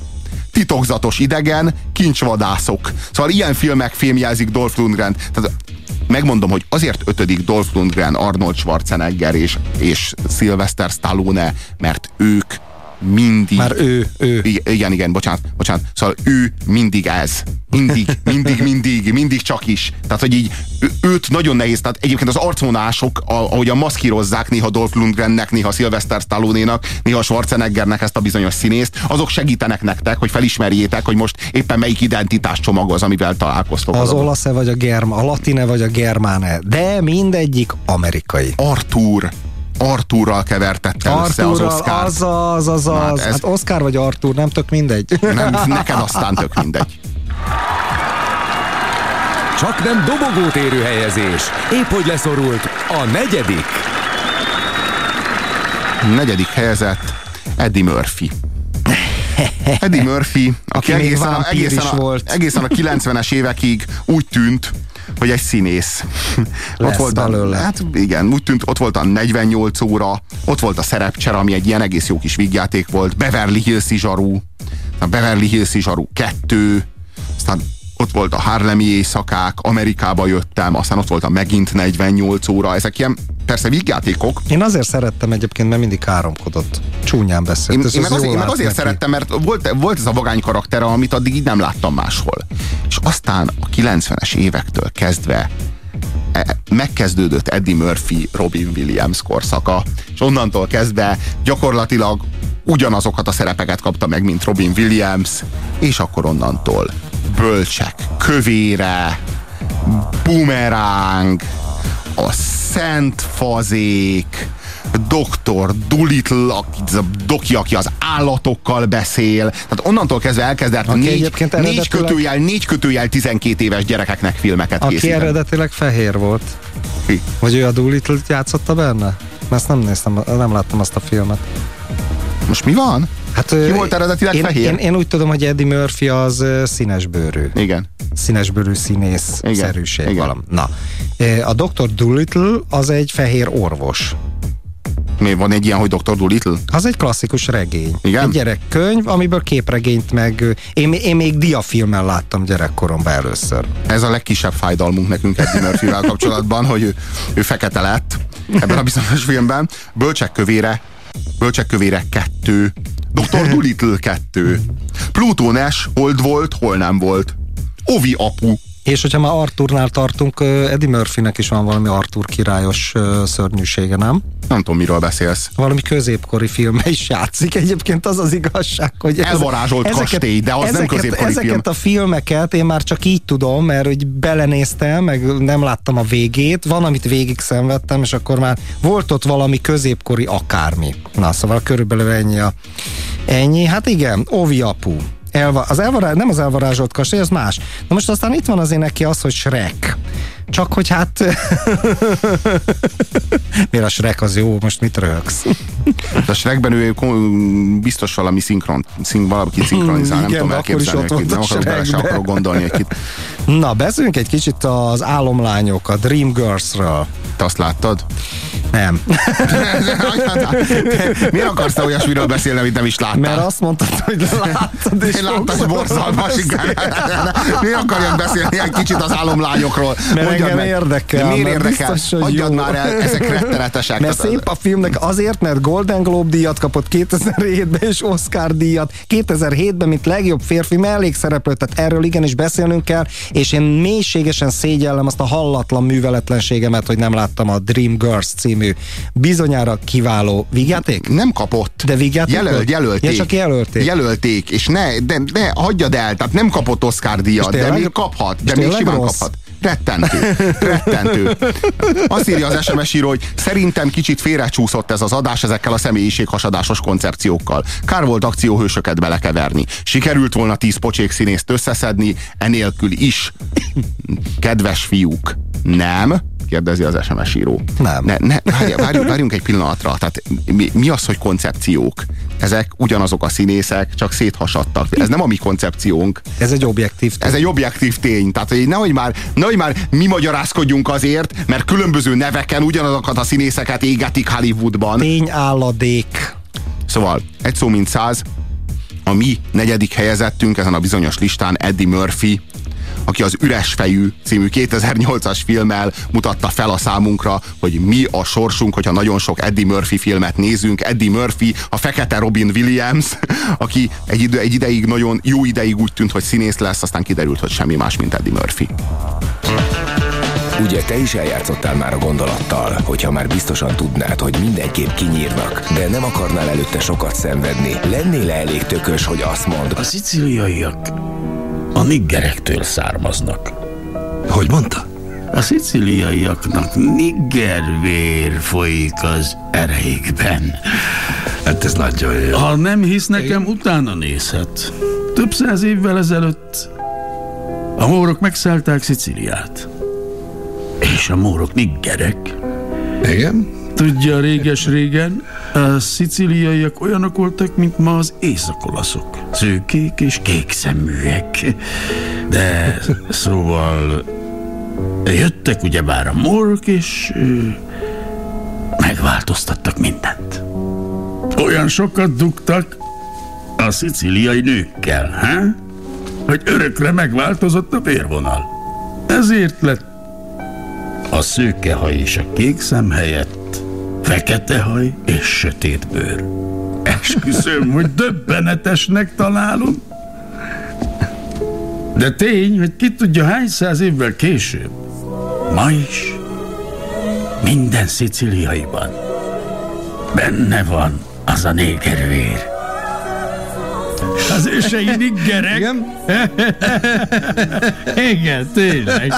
Titokzatos idegen, Kincsvadászok. Szóval ilyen filmek fémjelzik Dolph Lundgren. Tehát megmondom, hogy azért ötödik Dolph Lundgren, Arnold Schwarzenegger és Sylvester Stallone, mert ők mindig... Már ő. Igen, bocsánat. Szóval ő mindig ez. Mindig csak is. Tehát, hogy így őt nagyon nehéz. Tehát egyébként az arcvonások, ahogyan maszkírozzák néha Dolph Lundgrennek, néha Sylvester Stallone-nak, néha Schwarzeneggernek ezt a bizonyos színészt, azok segítenek nektek, hogy felismerjétek, hogy most éppen melyik identitás csomag az, amivel találkoztok. Az olasz-e vagy a latine vagy a germán-e, de mindegyik amerikai. Arthurral kevertette össze az Oscárt. Hát Oscar vagy Arthur, nem tök mindegy. Nem, neked aztán tök mindegy. Csak nem dobogót érő helyezés. Épp hogy leszorult a negyedik. Negyedik helyezett Eddie Murphy. Eddie Murphy, aki egészen a 90-es évekig úgy tűnt, hogy egy színész. Ott volt belőle. Hát igen, úgy tűnt, ott volt a 48 óra, ott volt a Szerepcser, ami egy ilyen egész jó kis vígjáték volt, Beverly Hills-i zsarú 2, aztán ott volt a Harlemi éjszakák, Amerikába jöttem, aztán ott volt a megint 48 óra, ezek ilyen persze vígjátékok. Én azért szerettem egyébként, mert mindig káromkodott. Csúnyán beszélt. Én meg azért szerettem, mert volt ez a vagány karaktere, amit addig így nem láttam máshol. És aztán a 90-es évektől kezdve megkezdődött Eddie Murphy, Robin Williams korszaka, és onnantól kezdve gyakorlatilag ugyanazokat a szerepeket kapta meg, mint Robin Williams, és akkor onnantól bölcsek kövére, bumeráng, a szent fazék, Dr. Dolittle, aki az állatokkal beszél. Tehát onnantól kezdve elkezdett négy kötőjel 12 éves gyerekeknek filmeket készíteni. Aki eredetileg fehér volt. Ki? Vagy ő a Dolittle-t játszotta benne? Mert ezt nem néztem, nem láttam azt a filmet. Most mi van? Hát, ki volt eredetileg fehér? Én úgy tudom, hogy Eddie Murphy az színesbőrű. Igen. Színesbőrű színészszerűség. Igen. Valami. Na. A Dr. Dolittle az egy fehér orvos. Mi, van egy ilyen, hogy Dr. Dolittle? Az egy klasszikus regény. Igen? Egy gyerekkönyv, amiből képregényt meg... Én még diafilmen láttam gyerekkoromban először. Ez a legkisebb fájdalmunk nekünk Eddie Murphyvel kapcsolatban, hogy ő fekete lett ebben a bizonyos filmben. Bölcsekkövére 2, Dr. Dolittle 2, Plutónes, Hold volt, hol nem volt, Ovi apu. És hogyha már Arthurnál tartunk, Eddie Murphynek is van valami Arthur királyos szörnyűsége, nem? Nem tudom, miről beszélsz. Valami középkori filmbe is játszik. Egyébként az az igazság, hogy... Elvarázsolt kastély, de az nem középkori film. Ezeket a filmeket én már csak így tudom, mert hogy belenéztem, meg nem láttam a végét. Van, amit végig szenvedtem, és akkor már volt ott valami középkori akármi. Na, szóval körülbelül ennyi a... Ennyi, hát igen, Ovi apu. Nem az elvarázsolt kastély, az más. Na most aztán itt van azért neki az, hogy Shrek. Csak hogy hát... Miért a Shrek az jó? Most mit röhögsz? A Shrekben ő biztos valami szinkronizál, nem tudom elképzelni. Igen, akkor is ott volt a Shrekben. Gondolni egy kit. Na, beszéljünk egy kicsit az álomlányok, a Dream Girls-ről. Te azt láttad? Nem. Miért akarsz te olyasmiről beszélni, amit nem is láttál? Mert azt mondtad, hogy láttad, és láttad, hogy borzalmas. Miért akarjak beszélni egy kicsit az álomlányokról? Mert engem érdekel. Miért érdekel? Hagyjad már el, ezek rettenetesek. Mert szép a filmnek azért, mert Golden Globe díjat kapott 2007-ben, és Oscar díjat 2007-ben, mint legjobb férfi mellékszereplő. Tehát erről igenis beszélnünk kell, és én mélységesen szégyellem azt a hallatlan műveletlenségemet, hogy nem láttam a Dream Girls című bizonyára kiváló vígjáték? Nem kapott. De vígjáték? Jelölték. Ja, csak jelölték. Jelölték, és ne hagyjad el, tehát nem kapott Oscar díjat, de még kaphat, de még simán kaphat. Rettentő. Azt írja az SMS író, hogy szerintem kicsit félrecsúszott ez az adás ezekkel a személyiséghasadásos koncepciókkal. Kár volt akcióhősöket belekeverni. Sikerült volna 10 pocsék színészt összeszedni, enélkül is. Kedves fiúk, nem? Kérdezi az SMS író. Nem. Várjunk egy pillanatra. Tehát mi az, hogy koncepciók? Ezek ugyanazok a színészek, csak széthasadtak. Ez nem a mi koncepciónk. Ez egy objektív tény. Tehát nehogy már mi magyarázkodjunk azért, mert különböző neveken ugyanazokat a színészeket égetik Hollywoodban. Tényálladék. Szóval, egy szó mint 100, a mi 4. helyezettünk ezen a bizonyos listán Eddie Murphy, aki az Üres fejű című 2008-as filmmel mutatta fel a számunkra, hogy mi a sorsunk, hogyha nagyon sok Eddie Murphy filmet nézünk. Eddie Murphy, a fekete Robin Williams, aki egy ideig nagyon jó ideig úgy tűnt, hogy színész lesz, aztán kiderült, hogy semmi más, mint Eddie Murphy. Ugye te is eljátszottál már a gondolattal, hogyha már biztosan tudnád, hogy mindenképp kinyírnak, de nem akarnál előtte sokat szenvedni. Lennél elég tökös, hogy azt mondd: a szicíliaiak a niggerektől származnak. Hogy mondta? A szicíliaiaknak niggervér folyik az ereikben. Hát ez nagyon jó. Ha nem hisz nekem, utána nézhet. Több száz évvel ezelőtt a mórok megszállták Szicíliát. És a mórok niggerek. Igen? Tudja, réges-régen a szicíliaiak olyanok voltak, mint ma az észak-olaszok. Szőkék és kékszeműek. De szóval jöttek ugyebár a mórok, és megváltoztattak mindent. Olyan sokat dugtak a szicíliai nőkkel, hogy örökre megváltozott a vérvonal. Ezért lett a szőkehaj és a kékszem helyett fekete haj és sötét bőr. Esküszöm, hogy döbbenetesnek találom. De tény, hogy ki tudja hány száz évvel később, ma is minden szicíliaiban benne van az a négervér. Az ősei niggerek. Igen? Igen, tényleg.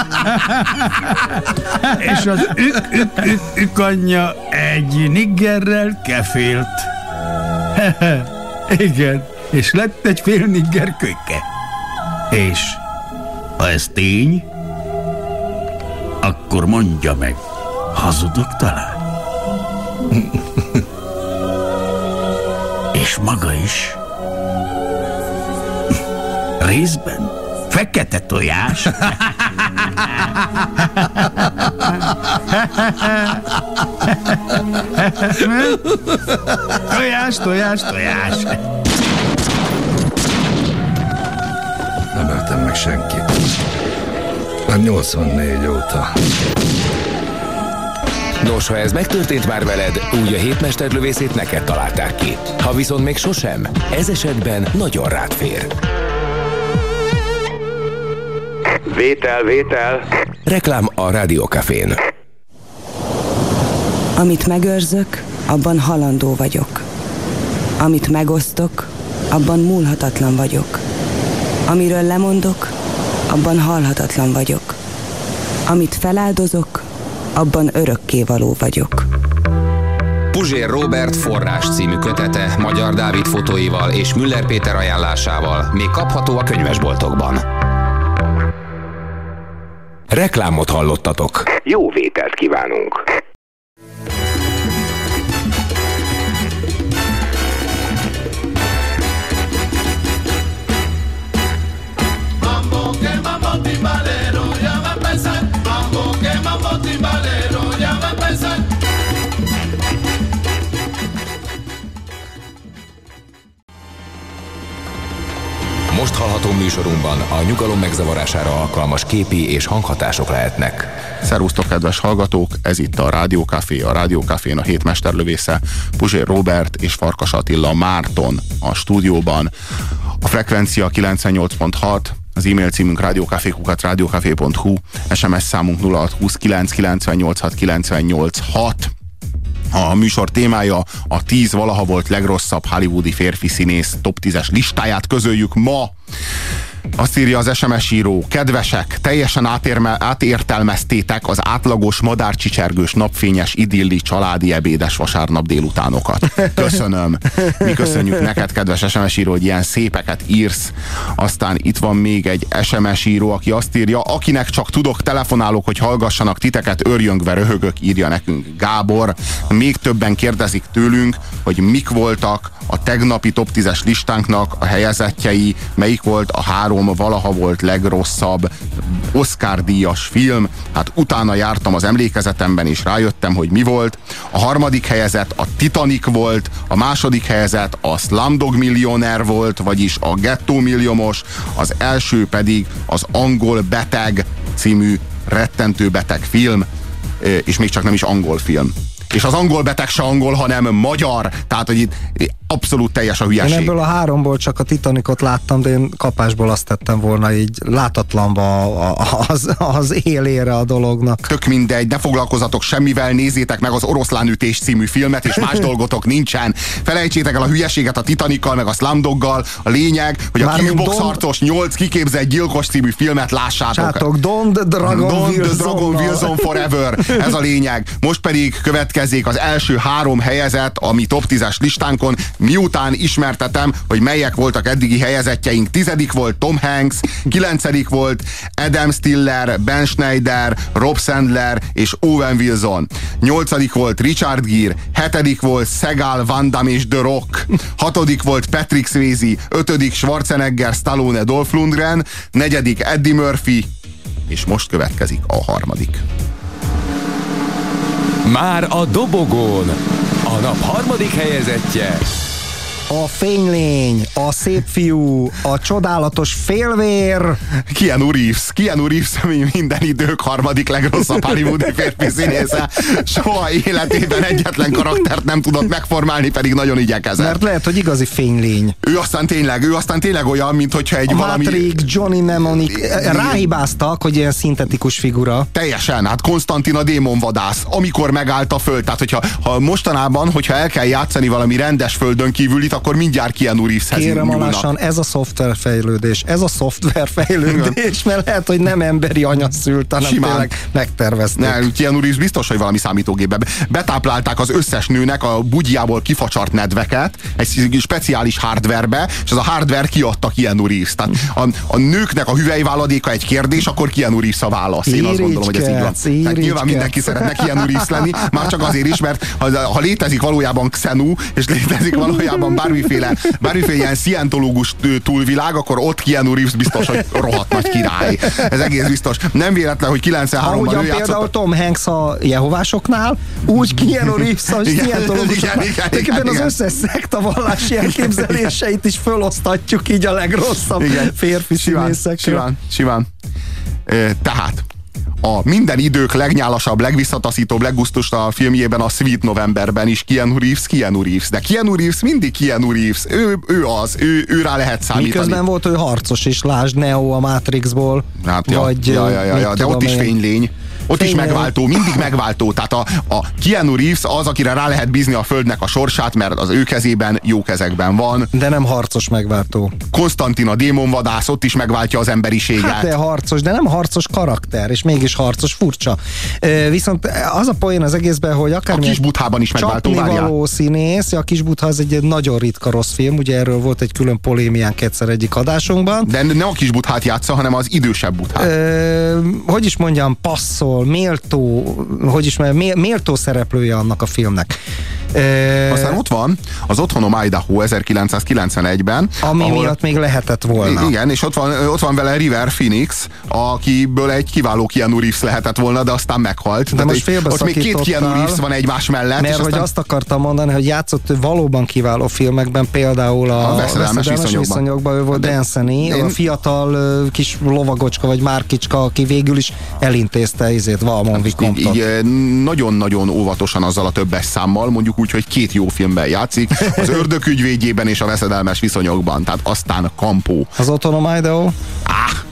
És az ük anyja egy niggerrel kefélt. Igen. És lett egy fél nigger kölyke. És ha ez tény, akkor mondja meg, hazudok talán? És maga is részben fekete tojás. Tojás. Nem öltem meg senkit. Már 84 óta. Nos, ha ez megtörtént már veled, úgy a hétmesterlövészét neked találták ki. Ha viszont még sosem, ez esetben nagyon rád fér. Vétel. Reklám a Rádiókafén. Amit megőrzök, abban halandó vagyok. Amit megosztok, abban múlhatatlan vagyok. Amiről lemondok, abban halhatatlan vagyok. Amit feláldozok, abban örökkévaló vagyok. Puzsér Róbert Forrás című kötete Magyar Dávid fotóival és Müller Péter ajánlásával még kapható a könyvesboltokban. Reklámot hallottatok. Jó vételt kívánunk. Most hallható műsorunkban a nyugalom megzavarására alkalmas képi és hanghatások lehetnek. Szerusztok, kedves hallgatók! Ez itt a Rádiókafé, a Rádiókafén a hétmesterlövésze, Puzsér Róbert és Farkas Attila Márton a stúdióban. A frekvencia 98.6, az e-mail címünk radiokafé@radiokafé.hu, SMS számunk 0629986986. A műsor témája a 10 valaha volt legrosszabb hollywoodi férfi színész top 10-es listáját közöljük ma. Azt írja az SMS író: kedvesek, teljesen átértelmeztétek az átlagos madárcsicsergős napfényes idilli családi ebédes vasárnap délutánokat. Köszönöm. Mi köszönjük neked, kedves SMS író, hogy ilyen szépeket írsz. Aztán itt van még egy SMS író, aki azt írja: akinek csak tudok, telefonálok, hogy hallgassanak titeket, örjöngve röhögök, írja nekünk Gábor. Még többen kérdezik tőlünk, hogy mik voltak a tegnapi top 10-es listánknak a helyezettjei, melyik volt a 3 valaha volt legrosszabb Oscar-díjas film. Hát utána jártam az emlékezetemben, és rájöttem, hogy mi volt. A 3. helyezett a Titanic volt, a 2. helyezett a Slumdog Millionaire volt, vagyis a Gettó Milliomos, az 1. pedig az Angol Beteg című rettentő beteg film, és még csak nem is angol film. És az Angol Beteg se angol, hanem magyar. Tehát, hogy itt abszolút teljes a hülyeség. Én ebből a 3-ból csak a Titanicot láttam, de én kapásból azt tettem volna így látatlanba az élére a dolognak. Tök mindegy, ne foglalkozzatok semmivel, nézzétek meg az Oroszlánütés című filmet, és más dolgotok nincsen. Felejtsétek el a hülyeséget a Titanikkal, meg a Slumdoggal. A lényeg, hogy a kickboxharcos 8 kiképzett gyilkos című filmet lássátok. Sátok, Don The Dragon Wilson Forever. Ez a lényeg. Most pedig következzék az első 3 helyezett, ami top 10-es listánkon. Miután ismertetem, hogy melyek voltak eddigi helyezettjeink. 10. volt Tom Hanks, 9. volt Adam Stiller, Ben Schneider, Rob Sandler és Owen Wilson. 8. volt Richard Gere, 7. volt Seagal, Van Damme és The Rock, 6. volt Patrick Swayze, 5. Schwarzenegger, Stallone, Dolph Lundgren, 4. Eddie Murphy, és most következik a 3. Már a dobogón a nap 3. helyezettje a fénylény, a szép fiú, a csodálatos félvér. Keanu Reeves minden idők 3. legrosszabb hollywoodi férfi színésze. Soha életében egyetlen karaktert nem tudott megformálni, pedig nagyon igyekezett. Mert lehet, hogy igazi fénylény. Ő aztán tényleg olyan, mint hogyha egy a valami... Matrix, Johnny Mnemonic, ráhibáztak, hogy ilyen szintetikus figura. Teljesen, hát Konstantin a démonvadász, amikor megállt a föld. Tehát, hogyha mostanában, hogyha el kell játszani valami rendes földön kívülit, akkor mindjárt Keanu Reeveshez kérem alasan, ez a szoftverfejlődés, mert lehet, hogy nem emberi anya szült, hanem simán tényleg megtervezték. Ne, Keanu Reeves biztos, hogy valami számítógépbe. Betáplálták az összes nőnek a bugyjából kifacsart nedveket egy speciális hardverbe, és az a hardver kiadta Keanu Reeves. Tehát a nőknek a hüvelyváladéka egy kérdés, akkor Keanu Reeves a válasz. Én azt gondolom, hogy ez így van. Tehát nyilván mindenki szeretne Keanu Reeves lenni, már csak azért is, mert ha létezik valójában Xenu, és létezik valójában bármiféle ilyen szientológus túlvilág, akkor ott Keanu Reeves biztos, hogy rohadt nagy király. Ez egész biztos. Nem véletlen, hogy 93-ban ő játszott. Például Tom Hanks a jehovásoknál, úgy Keanu Reeves a szientológusoknál. Egyébként az összes szektavallás elképzeléseit is fölosztatjuk így a legrosszabb férfi színészekről. Simán. Tehát a minden idők legnyálasabb, legvisszataszítóbb, leggusztustalanabb filmjében, a Sweet Novemberben is Keanu Reeves. De Keanu Reeves mindig Keanu Reeves. Ő rá lehet számítani. Miközben volt ő harcos is, lásd Neo a Matrixból. Hát, vagy, de ott is fénylény. Ott is megváltó, mindig megváltó. Tehát a Keanu Reeves az, akire rá lehet bízni a földnek a sorsát, mert az ő kezében, jó kezekben van. De nem harcos megváltó. Konstantin a démonvadász, ott is megváltja az emberiséget. Hát de harcos, de nem harcos karakter, és mégis harcos, furcsa. Viszont az a poén az egészben, hogy akár a Kis Buthában is megváltó, várjál. Színész, a Kis Butha az egy nagyon ritka rossz film, ugye erről volt egy külön polémiánk egyszer egyik adásunkban. De nem a Kis Buthát játsza, hanem az idősebb Buthát. Hogy is mondjam, passzol, méltó szereplője annak a filmnek. Aztán ott van az Otthonom Idaho 1991-ben. Ami miatt még lehetett volna. Igen, és ott van vele River Phoenix, akiből egy kiváló Keanu Reeves lehetett volna, de aztán meghalt. De most ott még két Keanu Reeves van egymás mellett. Mert és aztán... hogy azt akartam mondani, hogy játszott valóban kiváló filmekben, például a Veszedelmes Viszonyokban ő volt Danszeni, a fiatal kis lovagocska vagy márkicska, aki végül is elintézte Valmon Vicomptot. Így nagyon-nagyon óvatosan azzal a többes számmal, mondjuk úgy, hogy két jó filmben játszik, az Ördög ügyvédjében és a Veszedelmes Viszonyokban, tehát aztán kampó. Az Otthonom Idaho?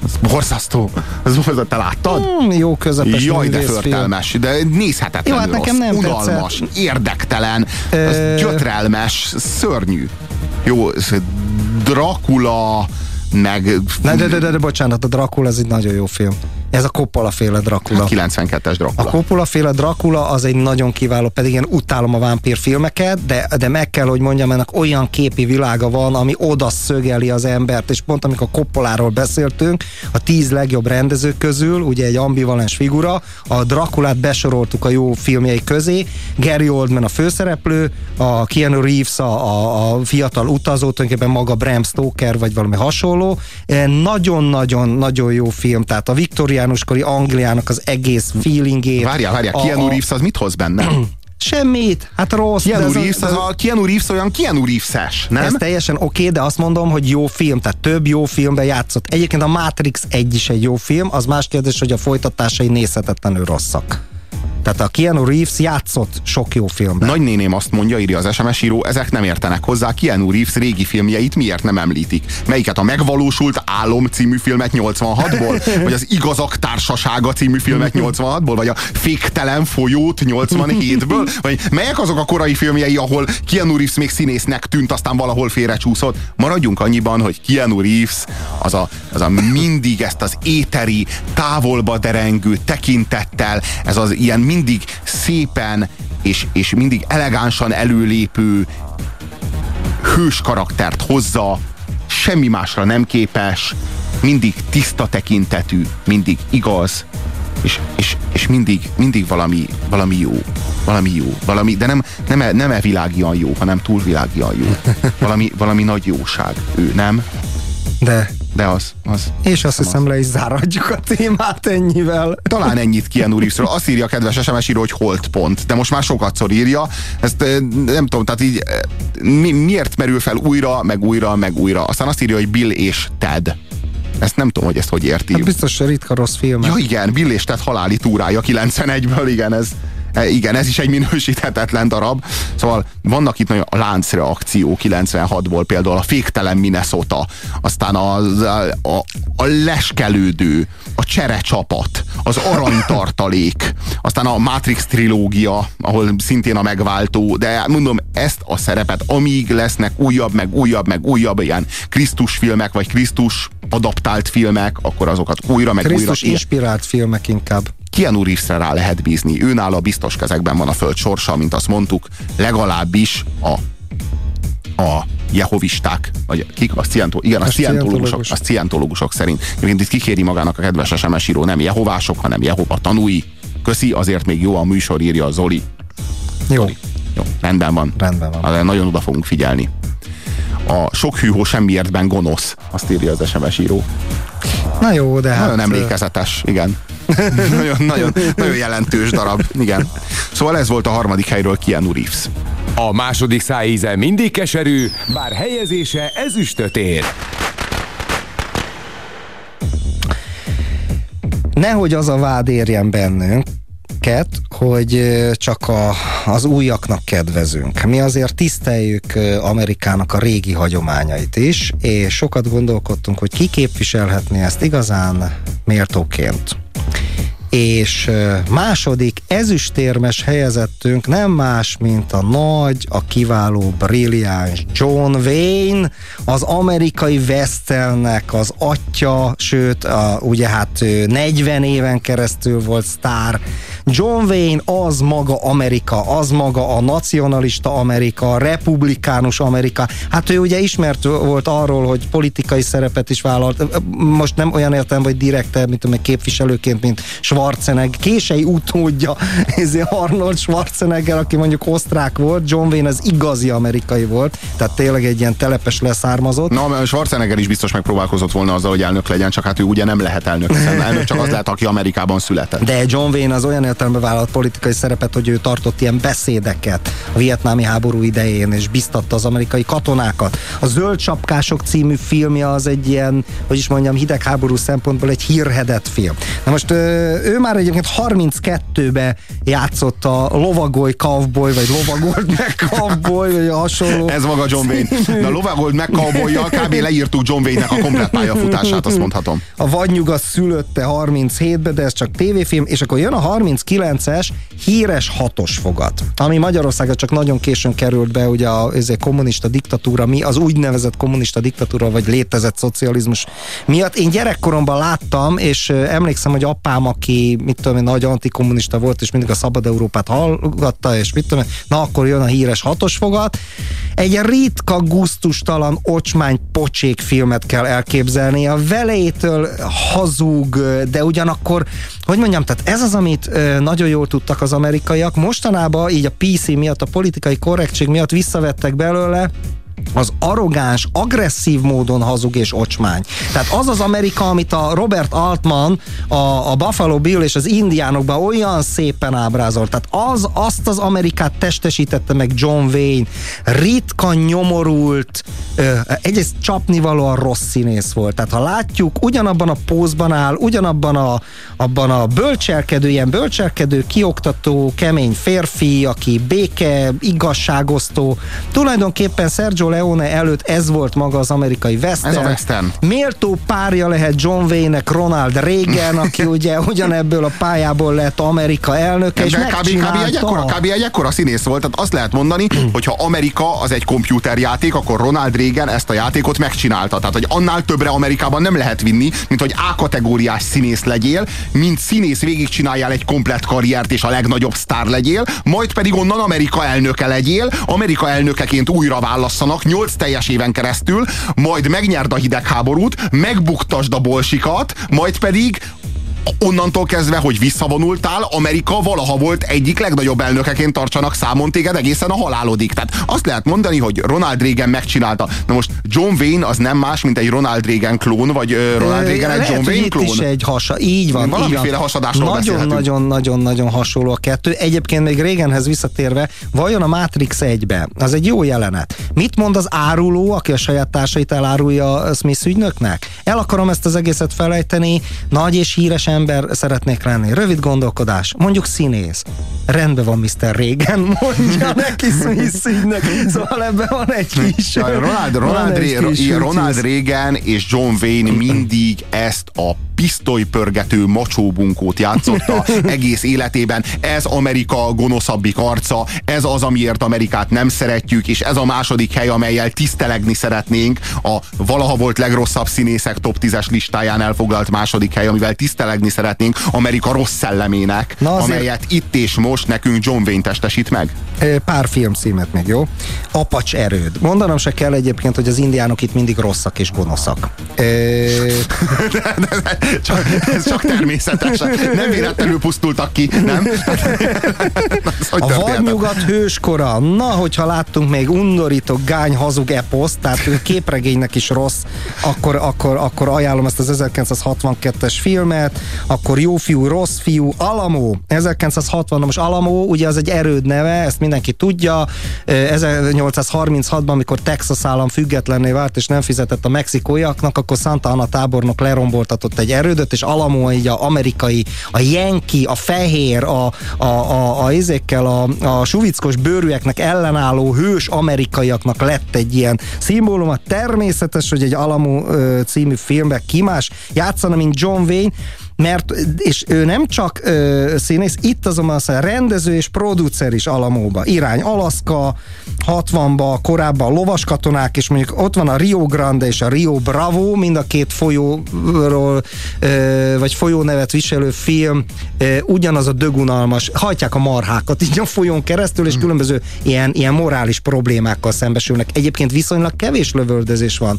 Ez borzasztó. Te láttad? Jó közepes. Jaj, de förtelmes, de nézhetetlenül jó, hát nekem nem rossz, unalmas, tetszett. Érdektelen, gyötrelmes, szörnyű. Jó, Dracula, meg... De bocsánat, a Dracula ez egy nagyon jó film. Ez a Coppola-féle Dracula. A 92-es Dracula. A Coppola-féle Dracula az egy nagyon kiváló, pedig én utálom a vámpírfilmeket, de meg kell, hogy mondjam, ennek olyan képi világa van, ami oda szögeli az embert, és pont amikor Coppoláról beszéltünk, a 10 legjobb rendezők közül, ugye egy ambivalens figura, a Draculát besoroltuk a jó filmjei közé, Gary Oldman a főszereplő, a Keanu Reeves a fiatal utazó, tulajdonképpen maga Bram Stoker, vagy valami hasonló. Nagyon-nagyon-nagyon jó film, tehát a Victoria Jánoskori Angliának az egész feelingét. Várjál, Keanu Reeves az mit hoz benne? Semmit, hát rossz. Keanu Reeves olyan Keanu Reeves-es, nem? Ez teljesen oké, de azt mondom, hogy jó film, tehát több jó filmben játszott. Egyébként a Matrix 1 is egy jó film, az más kérdés, hogy a folytatásai nézhetetlenül rosszak. Tehát a Keanu Reeves játszott sok jó filmben. Nagynéném azt mondja, írja az SMS író, ezek nem értenek hozzá, Keanu Reeves régi filmjeit miért nem említik? Melyiket, a Megvalósult Álom című filmet 86-ból? Vagy az Igazak Társasága című filmet 86-ból? Vagy a Féktelen Folyót 87-ből? Vagy melyek azok a korai filmjei, ahol Keanu Reeves még színésznek tűnt, aztán valahol félrecsúszott? Maradjunk annyiban, hogy Keanu Reeves az a mindig ezt az éteri, távolba derengő tekintettel, ez az ilyen mindig szépen és mindig elegánsan előlépő hős karaktert hozza, semmi másra nem képes, mindig tiszta tekintetű, mindig igaz, és mindig valami jó, de nem evilágian jó, hanem túlvilágian jó. Valami nagy jóság, ő nem? De az. És azt hiszem, le is záradjuk a témát ennyivel. Talán ennyit Keanu Reevesről. Azt írja a kedves SMS író, hogy holtpont. De most már sokatszor írja. Ezt nem tudom, tehát így miért merül fel újra. Aztán azt írja, hogy Bill és Ted. Ezt nem tudom, hogy ezt hogy érti. Hát biztos, hogy ritka rossz film. Ja igen, Bill és Ted haláli túrája 91-ből, igen, ez Igen, ez is egy minősíthetetlen darab. Szóval vannak itt nagyon a láncreakció 96-ból, például a féktelen Minnesota, aztán a leskelődő, a cserecsapat, az aranytartalék, aztán a Matrix trilógia, ahol szintén a megváltó, de mondom, ezt a szerepet, amíg lesznek újabb, meg újabb, meg újabb ilyen Krisztus filmek, vagy Krisztus adaptált filmek, akkor azokat újra, meg Krisztus újra... Krisztus inspirált filmek inkább. Keanu Reevesre rá lehet bízni. Őnála biztos kezekben van a föld sorsa, mint azt mondtuk, legalábbis a jehovisták, vagy kik? A szientológusok szerint. Egyébként itt kikéri magának a kedves SMS író, nem jehovások, hanem Jehova tanúi. Köszi, azért még jó a műsor, írja a Zoli. Jó. Zoli. Jó, rendben van. Rendben van. De nagyon oda fogunk figyelni. A sok hűhó semmiértben gonosz, azt írja az SMS író. Na jó, de nagyon hát... Nagyon emlékezetes, igen. Nagyon jelentős darab, igen. Szóval ez volt a harmadik helyről Keanu Reeves. A második szájíze mindig keserű, bár helyezése ezüstöt ér. Nehogy az a vád érjen bennünket, hogy csak az újaknak kedvezünk. Mi azért tiszteljük Amerikának a régi hagyományait is, és sokat gondolkodtunk, hogy ki képviselhetné ezt igazán méltóként. És második ezüstérmes helyezettünk nem más, mint a nagy, a kiváló, brilliáns John Wayne, az amerikai westernnek az atya, sőt, ugye hát 40 éven keresztül volt sztár. John Wayne az maga Amerika, az maga a nacionalista Amerika, a republikánus Amerika. Hát ő ugye ismert volt arról, hogy politikai szerepet is vállalt. Most nem olyan értem, hogy direkt, mint tudom, képviselőként, mint Schwarzenegger, kései utódja Arnold Schwarzenegger, aki mondjuk osztrák volt, John Wayne az igazi amerikai volt, tehát tényleg egy ilyen telepes leszármazott. Na, Schwarzenegger is biztos megpróbálkozott volna azzal, hogy elnök legyen, csak hát ő ugye nem lehet elnök, hiszen elnök csak az lehet, aki Amerikában született. De John Wayne az olyan értelemben vállalt politikai szerepet, hogy ő tartott ilyen beszédeket a vietnámi háború idején, és biztatta az amerikai katonákat. A Zöld Sapkások című filmje az egy ilyen, hogy is mondjam, hidegháború szempontból egy hírhedett film. Na most ő már egyébként 32-ben játszott a Lovagold Cowboy, vagy Lovagold McCowboy, vagy hasonló. Ez maga John Wayne. A Lovagold McCowboyjal kb. Leírtuk John Wayne-nek a komplett pályafutását, azt mondhatom. A Vadnyugat szülötte 37-ben, de ez csak tévéfilm, és akkor jön a 39-es híres hatos fogat, ami Magyarországon csak nagyon későn került be, ugye az kommunista diktatúra, mi az úgynevezett kommunista diktatúra, vagy létezett szocializmus miatt. Én gyerekkoromban láttam, és emlékszem, hogy apám, aki, mit tudom én, nagy antikommunista volt, és mindig a Szabad Európát hallgatta, és mit tudom én, na akkor jön a híres hatos fogat. Egy ritka, gusztustalan, ocsmány, pocsék filmet kell elképzelni. A velejétől hazug, de ugyanakkor, hogy mondjam, tehát ez az, amit nagyon jól tudtak az amerikaiak. Mostanában így a PC miatt, a politikai korrektség miatt visszavettek belőle, az arrogáns, agresszív módon hazug és ocsmány. Tehát az az Amerika, amit a Robert Altman, a Buffalo Bill és az indiánokban olyan szépen ábrázolt. Tehát azt az Amerikát testesítette meg John Wayne. Ritka, nyomorult, egyrészt csapnivalóan rossz színész volt. Tehát ha látjuk, ugyanabban a pózban áll, ugyanabban abban a bölcselkedő, ilyen bölcselkedő, kioktató, kemény férfi, aki béke, igazságosztó. Tulajdonképpen Sergio Leone előtt ez volt maga az amerikai western. Ez a western. Méltó párja lehet John Wayne-nek Ronald Reagan, aki ugye ugyanebből a pályából lett Amerika elnöke, és megcsinálta. Kb. Egy ekkora színész volt, tehát azt lehet mondani, hogyha Amerika az egy komputerjáték, akkor Ronald Reagan ezt a játékot megcsinálta. Tehát, hogy annál többre Amerikában nem lehet vinni, mint hogy A-kategóriás színész legyél, mint színész végigcsináljál egy komplett karriert, és a legnagyobb sztár legyél, majd pedig onnan Amerika elnöke legyél, Amerika elnökeként újra válasszanak 8 teljes éven keresztül, majd megnyerd a hidegháborút, megbuktasd a bolsikat, majd pedig onnantól kezdve, hogy visszavonultál, Amerika valaha volt egyik legnagyobb elnökeként tartsanak számon téged egészen a halálodig. Tehát azt lehet mondani, hogy Ronald Reagan megcsinálta. Na most John Wayne az nem más, mint egy Ronald Reagan klón, vagy Ronald Reagan egy John Wayne klón. Lehet, hogy itt is egy így van. Valamiféle hasadásról beszélhetünk. Nagyon-nagyon-nagyon hasonló a kettő. Egyébként még Reaganhez visszatérve, vajon a Matrix 1-be? Az egy jó jelenet. Mit mond az áruló, aki a saját társait elárulja a Smith ügynöknek? El akarom ezt az egészet felejteni, nagy és híresen ember szeretnék lenni. Rövid gondolkodás, mondjuk színész. Rendben van, Mr. Reagan, mondja neki színnek. Szóval ebben van egy kis... Ronald Reagan és John Wayne mindig ezt a pisztolypörgető macsóbunkót játszotta egész életében. Ez Amerika gonoszabbik arca, ez az, amiért Amerikát nem szeretjük, és ez a második hely, amelyel tisztelegni szeretnénk. A valaha volt legrosszabb színészek top 10-es listáján elfoglalt második hely, amivel tisztelegni szeretnénk Amerika rossz szellemének, amelyet itt és most nekünk John Wayne testesít meg. Pár film címet még, jó? Apacs erőd. Mondanom se kell egyébként, hogy az indiánok itt mindig rosszak és gonoszak. Ez csak természetesen. Nem véletlenül pusztultak ki, nem? A vadnyugat hőskora. Na, hogyha láttunk még undorító gány hazug eposzt, tehát ő képregénynek is rossz, akkor ajánlom ezt az 1962-es filmet, akkor jó fiú, rossz fiú, Alamo. 1960-as Alamo, ugye az egy erőd neve, ezt mindenki tudja. 1836-ban, amikor Texas állam függetlenné vált, és nem fizetett a mexikóiaknak, akkor Santa Ana tábornok leromboltatott egy erődöt, és Alamo így a amerikai, a jenki, a fehér, a suvickos bőrűeknek ellenálló hős amerikaiaknak lett egy ilyen szimbóluma. Természetes, hogy egy Alamo című filmben ki más játszana, mint John Wayne, mert, és ő nem csak színész, itt azonban aztán rendező és producer is Alamóba. Irány Alaszka, 60-ba, korábban lovas katonák, és mondjuk ott van a Rio Grande és a Rio Bravo, mind a két folyóról, vagy folyónevet viselő film, ugyanaz a dögunalmas, hajtják a marhákat így a folyón keresztül, és különböző ilyen morális problémákkal szembesülnek. Egyébként viszonylag kevés lövöldözés van.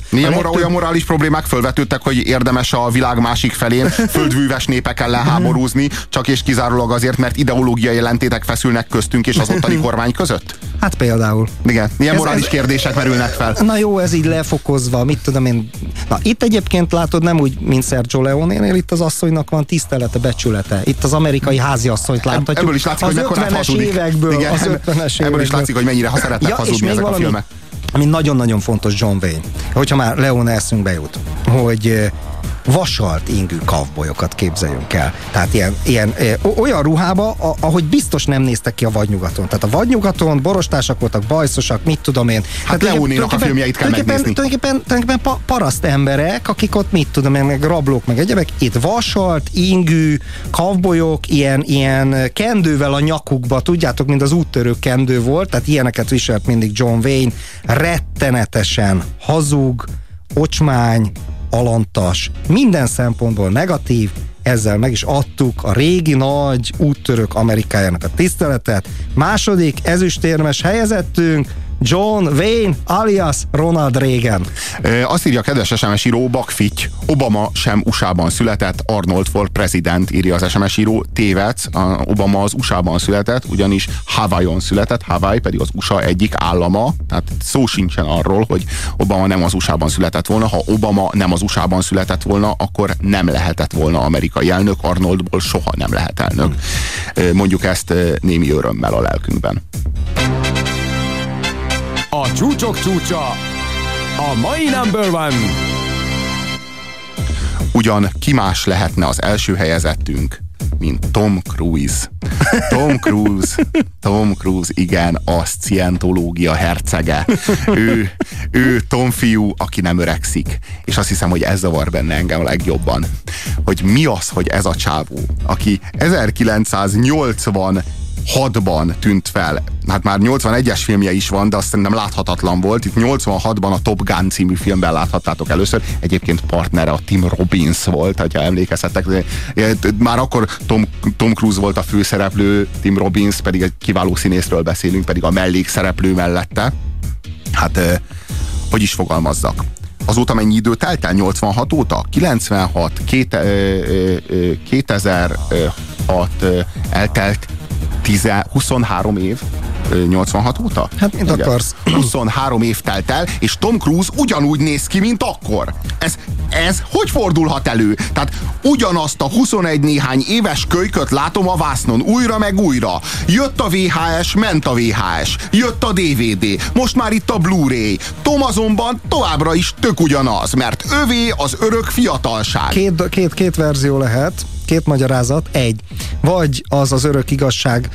Olyan morális problémák fölvetődtek, hogy érdemes a világ másik felén földműves népek ellen háborúzni, csak és kizárólag azért, mert ideológiai ellentétek feszülnek köztünk és az ottani kormány között? Hát például. Igen, ilyen morális kérdések merülnek fel. Na jó, ez így lefokozva, mit tudom én. Na itt egyébként látod, nem úgy, mint Sergio Leone-nél, itt az asszonynak van tisztelete, becsülete. Itt az amerikai háziasszonyt láthatjuk. Ebből is látszik, hogy mekkora hazudik. Igen, az 50-es évekből is látszik, hogy mennyire szeretnek hazudni ezek a filmek. Ami nagyon-nagyon fontos John Wayne, hogyha már Leone eszünkbe jut, hogy vasalt ingű kavbolyokat képzeljünk el. Tehát olyan ruhába, ahogy biztos nem néztek ki a vadnyugaton. Tehát a vadnyugaton borostásak voltak, bajszosak, mit tudom én. Hát Leónénak a filmjeit kell megnézni. Tulajdonképpen paraszt emberek, akik ott mit tudom én, meg rablók, meg egyebek. Itt vasalt ingű kavbolyok, ilyen kendővel a nyakukba, tudjátok, mint az úttörő kendő volt, tehát ilyeneket viselt mindig John Wayne. Rettenetesen hazug, ocsmány, alantas, minden szempontból negatív, ezzel meg is adtuk a régi nagy úttörők Amerikájának a tiszteletet. Második ezüstérmes helyezettünk John Wayne alias Ronald Reagan. Azt írja a kedves SMS író Bakfitty, Obama sem USA-ban született, Arnold volt president, írja az SMS író. Tévedsz, Obama az USA-ban született, ugyanis Hawaii-on született, Hawaii pedig az USA egyik állama, tehát szó sincsen arról, hogy Obama nem az USA-ban született volna. Ha Obama nem az USA-ban született volna, akkor nem lehetett volna amerikai elnök, Arnoldból soha nem lehet elnök. Mondjuk ezt némi örömmel a lelkünkben. A csúcsok csúcsa, a mai number one. Ugyan ki más lehetne az első helyezettünk, mint Tom Cruise. Tom Cruise, igen, a szcientológia hercege. Ő Tom fiú, aki nem öregszik. És azt hiszem, hogy ez zavar benne engem a legjobban. Hogy mi az, hogy ez a csávó, aki 1986-ban tűnt fel. Hát már 81-es filmje is van, de azt szerintem láthatatlan volt. Itt 86-ban a Top Gun című filmben láthattátok először. Egyébként partnere a Tim Robbins volt, ha emlékezhettek. Már akkor Tom Cruise volt a főszereplő, Tim Robbins pedig egy kiváló színészről beszélünk, pedig a mellékszereplő mellette. Hát, hogy is fogalmazzak? Azóta mennyi idő telt el? 86 óta? 96, 2006 eltelt 23 év 86 óta? Hát mit akarsz? 23 év telt el, és Tom Cruise ugyanúgy néz ki, mint akkor. Ez hogy fordulhat elő? Tehát ugyanazt a 21 néhány éves kölyköt látom a vásznon, újra meg újra. Jött a VHS, ment a VHS. Jött a DVD, most már itt a Blu-ray. Tom azonban továbbra is tök ugyanaz, mert övé az örök fiatalság. Két verzió lehet. két magyarázat. Egy, vagy az az örök igazság,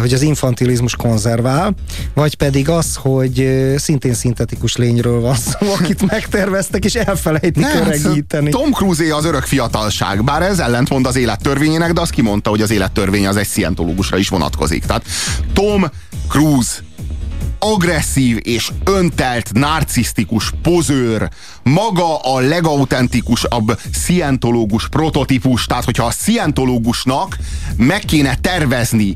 hogy az infantilizmus konzervál, vagy pedig az, hogy szintén szintetikus lényről van szó, akit megterveztek és elfelejtik öregíteni. Tom Cruise-é az örök fiatalság, bár ez ellentmond az élettörvényének, de azt kimondta, hogy az élettörvény az egy szientológusra is vonatkozik. Tehát Tom Cruise agresszív és öntelt, narcisztikus pozőr, maga a legautentikusabb szientológus prototípus, tehát hogyha a szientológusnak meg kéne tervezni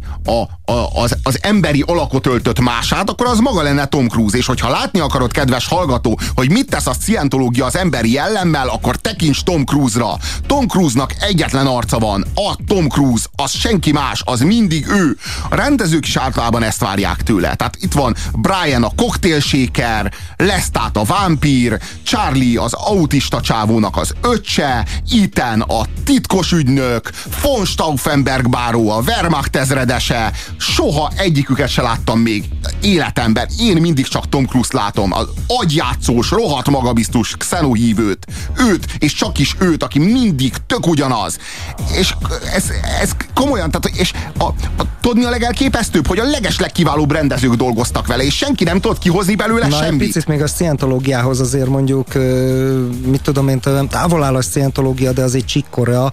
az emberi alakot öltött mását, akkor az maga lenne Tom Cruise, és hogyha látni akarod, kedves hallgató, hogy mit tesz a szientológia az emberi jellemmel, akkor tekints Tom Cruise-ra. Tom Cruise-nak egyetlen arca van, a Tom Cruise, az senki más, az mindig ő. A rendezők is általában ezt várják tőle, tehát itt van Brian a koktélséker, Lestat a vámpír, Charlie az autista csávónak az öccse, Ethan a titkos ügynök, von Stauffenberg báró a Wehrmacht ezredese, soha egyiküket se láttam még életemben, én mindig csak Tom Cruise-t látom, az agyjátszós, rohadt magabiztos xenohívőt, őt és csak is őt, aki mindig tök ugyanaz, és ez komolyan, tehát, és tudod mi a legelképesztőbb, hogy a legeslegkiválóbb rendezők dolgoztak vele, és senki nem tudott kihozni belőle semmit. Picit még a szientológiához azért mondjuk, mit tudom én, távol áll a szientológia, de az egy Csík-Korea,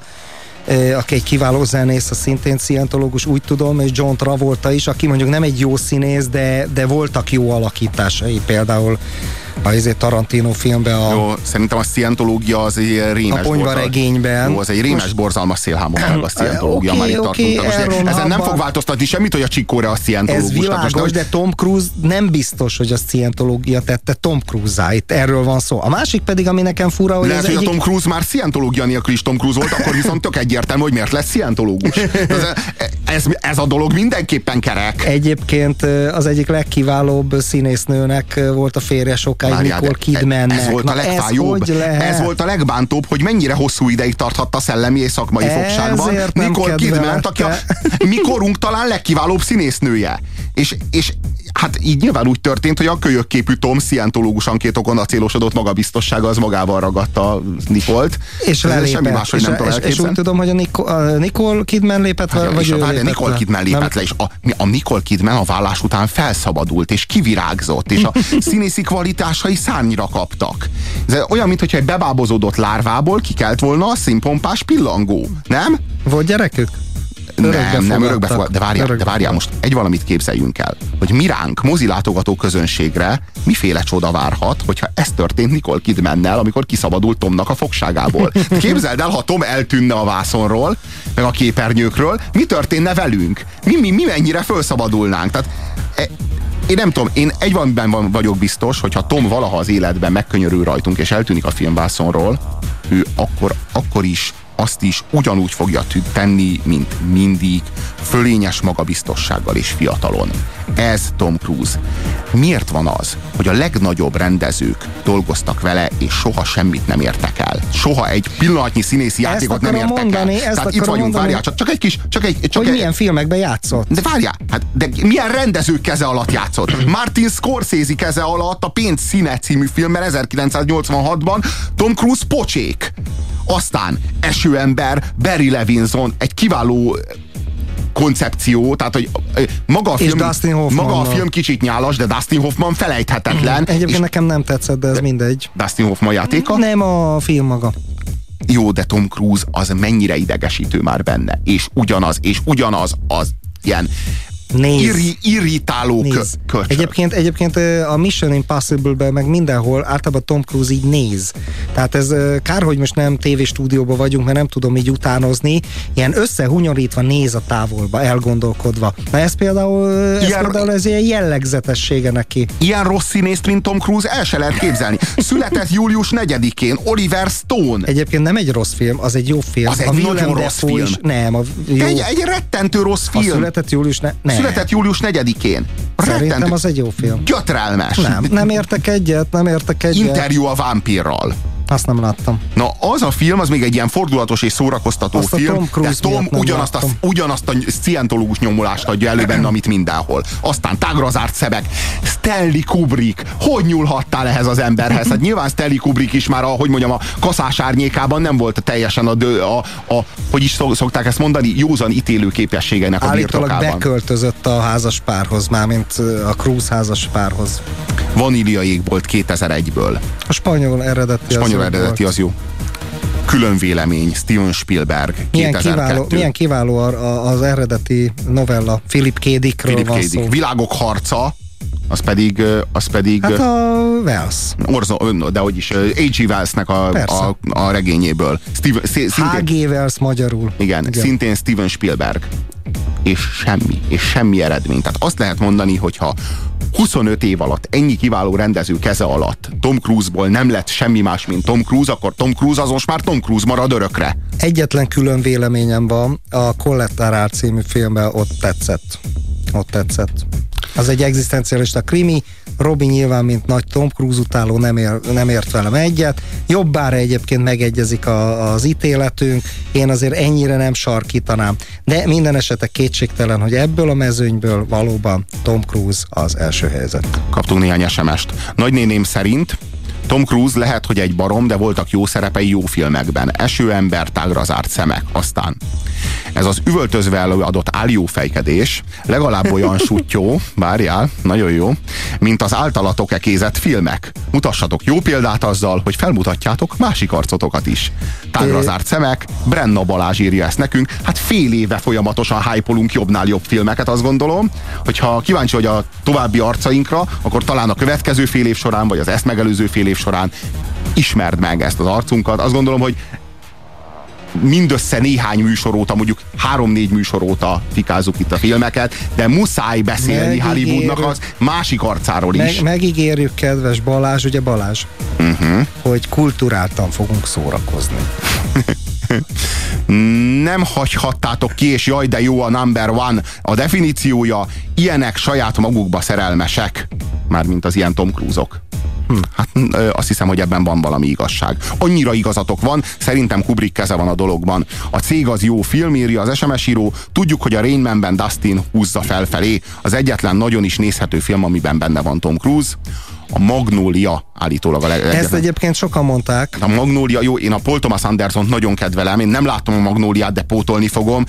aki egy kiváló zenész, a szintén szientológus, úgy tudom, és John Travolta is, aki mondjuk nem egy jó színész, de voltak jó alakításai, például a Tarantino filmben a... Jó, szerintem a szientológia az egy rémes borzalmas. Jó, az egy rémes borzalmas szélhámon a szientológia, már itt tartunk. Ezen nem fog változtatni semmit, hogy a Csíkóra a szientológus. Ez világos, de Tom Cruise nem biztos, hogy a szientológia tette Tom Cruise-áit. Erről van szó. A másik pedig, ami nekem fura, hogy lehet, hogy a Tom Cruise már szientológia nélkül is Tom Cruise volt, akkor viszont tök egyértelmű, hogy miért lesz szientológus. Ez a dolog mindenképpen kerek. Egyébként az egyik legkiválóbb színésznőnek volt a férje sokáig. Mária, ez volt a legfájóbb, ez volt a legbántóbb, hogy mennyire hosszú ideig tarthatta a szellemi és szakmai fogságban Nicole Kidman, aki a mikorunk talán legkiválóbb színésznője. És hát így nyilván úgy történt, hogy a kölyökképű Tom szientológusan két okon acélosodott magabiztossága az magával ragadta Nicolt. És semmi más, hogy nem tudom elképzelni. És úgy tudom, hogy a Nicole Kidman lépett le, vagy Nicole Kidman lépett le, és a Nicole Kidman a vállás után felszabadult, és kivirágzott, és a színészi kvalitásai szárnyra kaptak. Ez olyan, mintha egy bebábozódott lárvából kikelt volna a színpompás pillangó, nem? Volt gyerekük? Nem örökbefogadtak. De várjál, most egy valamit képzeljünk el, hogy miránk, mozilátogató közönségre miféle csoda várhat, hogyha ez történt Nicole Kidmannel, amikor kiszabadult Tomnak a fogságából. Képzeld el, ha Tom eltűnne a vászonról, meg a képernyőkről, mi történne velünk? Mi mennyire felszabadulnánk? Tehát én nem tudom, én egy valamiben vagyok biztos, hogyha Tom valaha az életben megkönyörül rajtunk, és eltűnik a filmvászonról, ő akkor is azt is ugyanúgy fogja tenni, mint mindig, fölényes magabiztossággal és fiatalon. Ez Tom Cruise. Miért van az, hogy a legnagyobb rendezők dolgoztak vele, és soha semmit nem értek el? Soha egy pillanatnyi színészi játékot nem értek el. Tehát itt vagyunk, várjál, csak milyen filmekben játszott? De várjál, hát de milyen rendezők keze alatt játszott? Martin Scorsese keze alatt a Pénz színe című filmben 1986-ban Tom Cruise pocsék. Aztán Esőember, Barry Levinson, egy kiváló koncepció, tehát hogy maga a film kicsit nyálas, de Dustin Hoffman felejthetetlen. Egyébként nekem nem tetszett, de ez mindegy. Dustin Hoffman játéka? Nem a film maga. Jó, de Tom Cruise az mennyire idegesítő már benne. És ugyanaz az ilyen irritáló köcsög. Egyébként a Mission Impossible-ben meg mindenhol általában Tom Cruise így néz. Tehát ez kár, hogy most nem tévéstúdióban vagyunk, mert nem tudom így utánozni. Ilyen összehunyorítva néz a távolba, elgondolkodva. Na ez például ez ilyen jellegzetessége neki. Ilyen rossz színészt, mint Tom Cruise el se lehet képzelni. Született július 4-én Oliver Stone. Egyébként nem egy rossz film, az egy jó film. Az egy nagyon rossz film. Egy rettentő rossz film. Született július 4-én. Szerintem az egy jó film. Gyötrelmes. Nem értek egyet. Interjú a vámpírral. Azt nem láttam. Na, az a film, az még egy ilyen fordulatos és szórakoztató azt film. Tom ugyanazt a szientológus nyomulást adja elő benne, amit mindenhol. Aztán tágra zárt szemek. Stanley Kubrick. Hogy nyúlhattál ehhez az emberhez? Hát nyilván Stanley Kubrick is már, ahogy mondjam, a kaszás árnyékában nem volt teljesen hogy is szokták ezt mondani, józan ítélő képességeinek a birtokában. Állítólag beköltözött a házas párhoz, mármint a Cruise házas párhoz. Vanília jégbolt 2001-ből. A spanyol eredeti az jó. Külön vélemény, Steven Spielberg, 2002. Milyen kiváló az eredeti novella, Philip K. Dickről van szó. Világok harca, az pedig hát a Wells. De hogy is, H.G. Wellsnek a regényéből. H.G. Wells magyarul. Igen, szintén Steven Spielberg. És semmi eredmény. Tehát azt lehet mondani, hogyha 25 év alatt, ennyi kiváló rendező keze alatt Tom Cruise-ból nem lett semmi más, mint Tom Cruise, akkor Tom Cruise az most már Tom Cruise marad örökre. Egyetlen külön véleményem van, a Collateral című filmben ott tetszett. Az egy egzisztencialista krimi, Robi nyilván, mint nagy Tom Cruise utáló nem ért velem egyet, jobbára egyébként megegyezik az ítéletünk, én azért ennyire nem sarkítanám, de minden esetre kétségtelen, hogy ebből a mezőnyből valóban Tom Cruise az első helyzet. Kaptunk néhány SMS-t. Nagynéném szerint Tom Cruise lehet, hogy egy barom, de voltak jó szerepei jó filmekben. Esőember, tágra zárt szemek. Aztán ez az üvöltözve előadott áljófejkedés legalább olyan suttyó, várjál, nagyon jó, mint az általatok ekézett filmek. Mutassatok jó példát azzal, hogy felmutatjátok másik arcotokat is. Tágra zárt szemek, Brenna Balázs írja ezt nekünk. Hát fél éve folyamatosan hype-olunk jobbnál jobb filmeket, azt gondolom. Hogyha kíváncsi vagy a további arcainkra, akkor talán a következő fél év során, vagy az ezt megelőző fél év során ismerd meg ezt az arcunkat. Azt gondolom, hogy mindössze néhány műsor óta, mondjuk 3-4 műsor óta fikázzuk itt a filmeket, de muszáj beszélni Hollywoodnak az másik arcáról is. Megígérjük, kedves Balázs, ugye Balázs, hogy kulturáltan fogunk szórakozni. Nem hagyhattátok ki, és jaj, de jó a number one. A definíciója, ilyenek saját magukba szerelmesek. Mármint az ilyen Tom Cruise-ok. Hát azt hiszem, hogy ebben van valami igazság. Annyira igazatok van, szerintem Kubrick keze van a dologban. A cég az jó film, írja az SMS író, tudjuk, hogy a Rain Man-ben Dustin húzza felfelé. Az egyetlen nagyon is nézhető film, amiben benne van Tom Cruise. A Magnólia állítólag a legjobb. Ezt egyébként sokan mondták. A Magnólia, jó, én a Paul Thomas Andersont nagyon kedvelem, én nem láttam a Magnóliát, de pótolni fogom.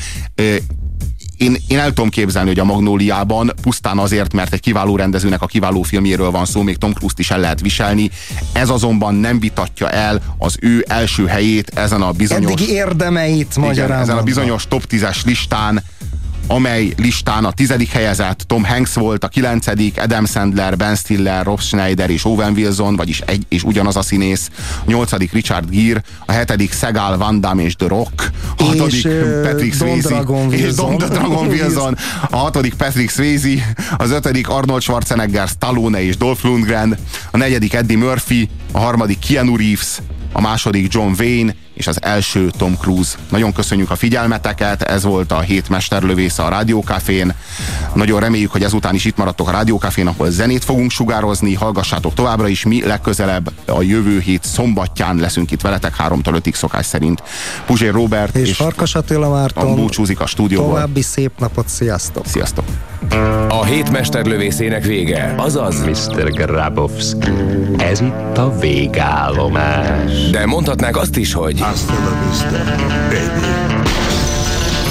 Én el tudom képzelni, hogy a Magnóliában pusztán azért, mert egy kiváló rendezőnek a kiváló filmjéről van szó, még Tom Cruise-t is el lehet viselni. Ez azonban nem vitatja el az ő első helyét ezen a bizonyos... Eddigi érdemeit magyarában. Ezen a bizonyos top 10-es listán, amely listán a 10. helyezett Tom Hanks volt, a 9., Adam Sandler, Ben Stiller, Rob Schneider és Owen Wilson, vagyis egy és ugyanaz a színész, a 8. Richard Gere, a 7. Seagal, Van Damme és The Rock, a 6. Patrick Swayze és Don The Dragon Wilson, a 6. Patrick Swayze, az 5. Arnold Schwarzenegger, Stallone és Dolph Lundgren, a 4. Eddie Murphy, a 3. Keanu Reeves, a 2. John Wayne, és az 1. Tom Cruise. Nagyon köszönjük a figyelmeteket, ez volt a hétmesterlövésze a Rádiókafén. Nagyon reméljük, hogy ezután is itt maradtok a Rádiókafén, ahol zenét fogunk sugározni, hallgassátok továbbra is, mi legközelebb a jövő hét szombatján leszünk itt veletek 3-5 szokás szerint. Puzsér Róbert és Farkas Attila Márton búcsúzik a stúdióból. További szép napot, sziasztok! Sziasztok! A hétmesterlövészének vége, azaz Mr. Grabowski. Ez itt a végállomás. De mondhatnák azt is, hogy hasta la vista, baby.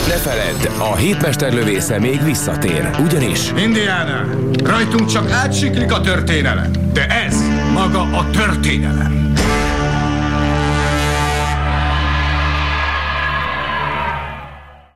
Ne feledd, a hétmesterlövésze még visszatér, ugyanis Indiana, rajtunk csak átsiklik a történelem, de ez maga a történelem.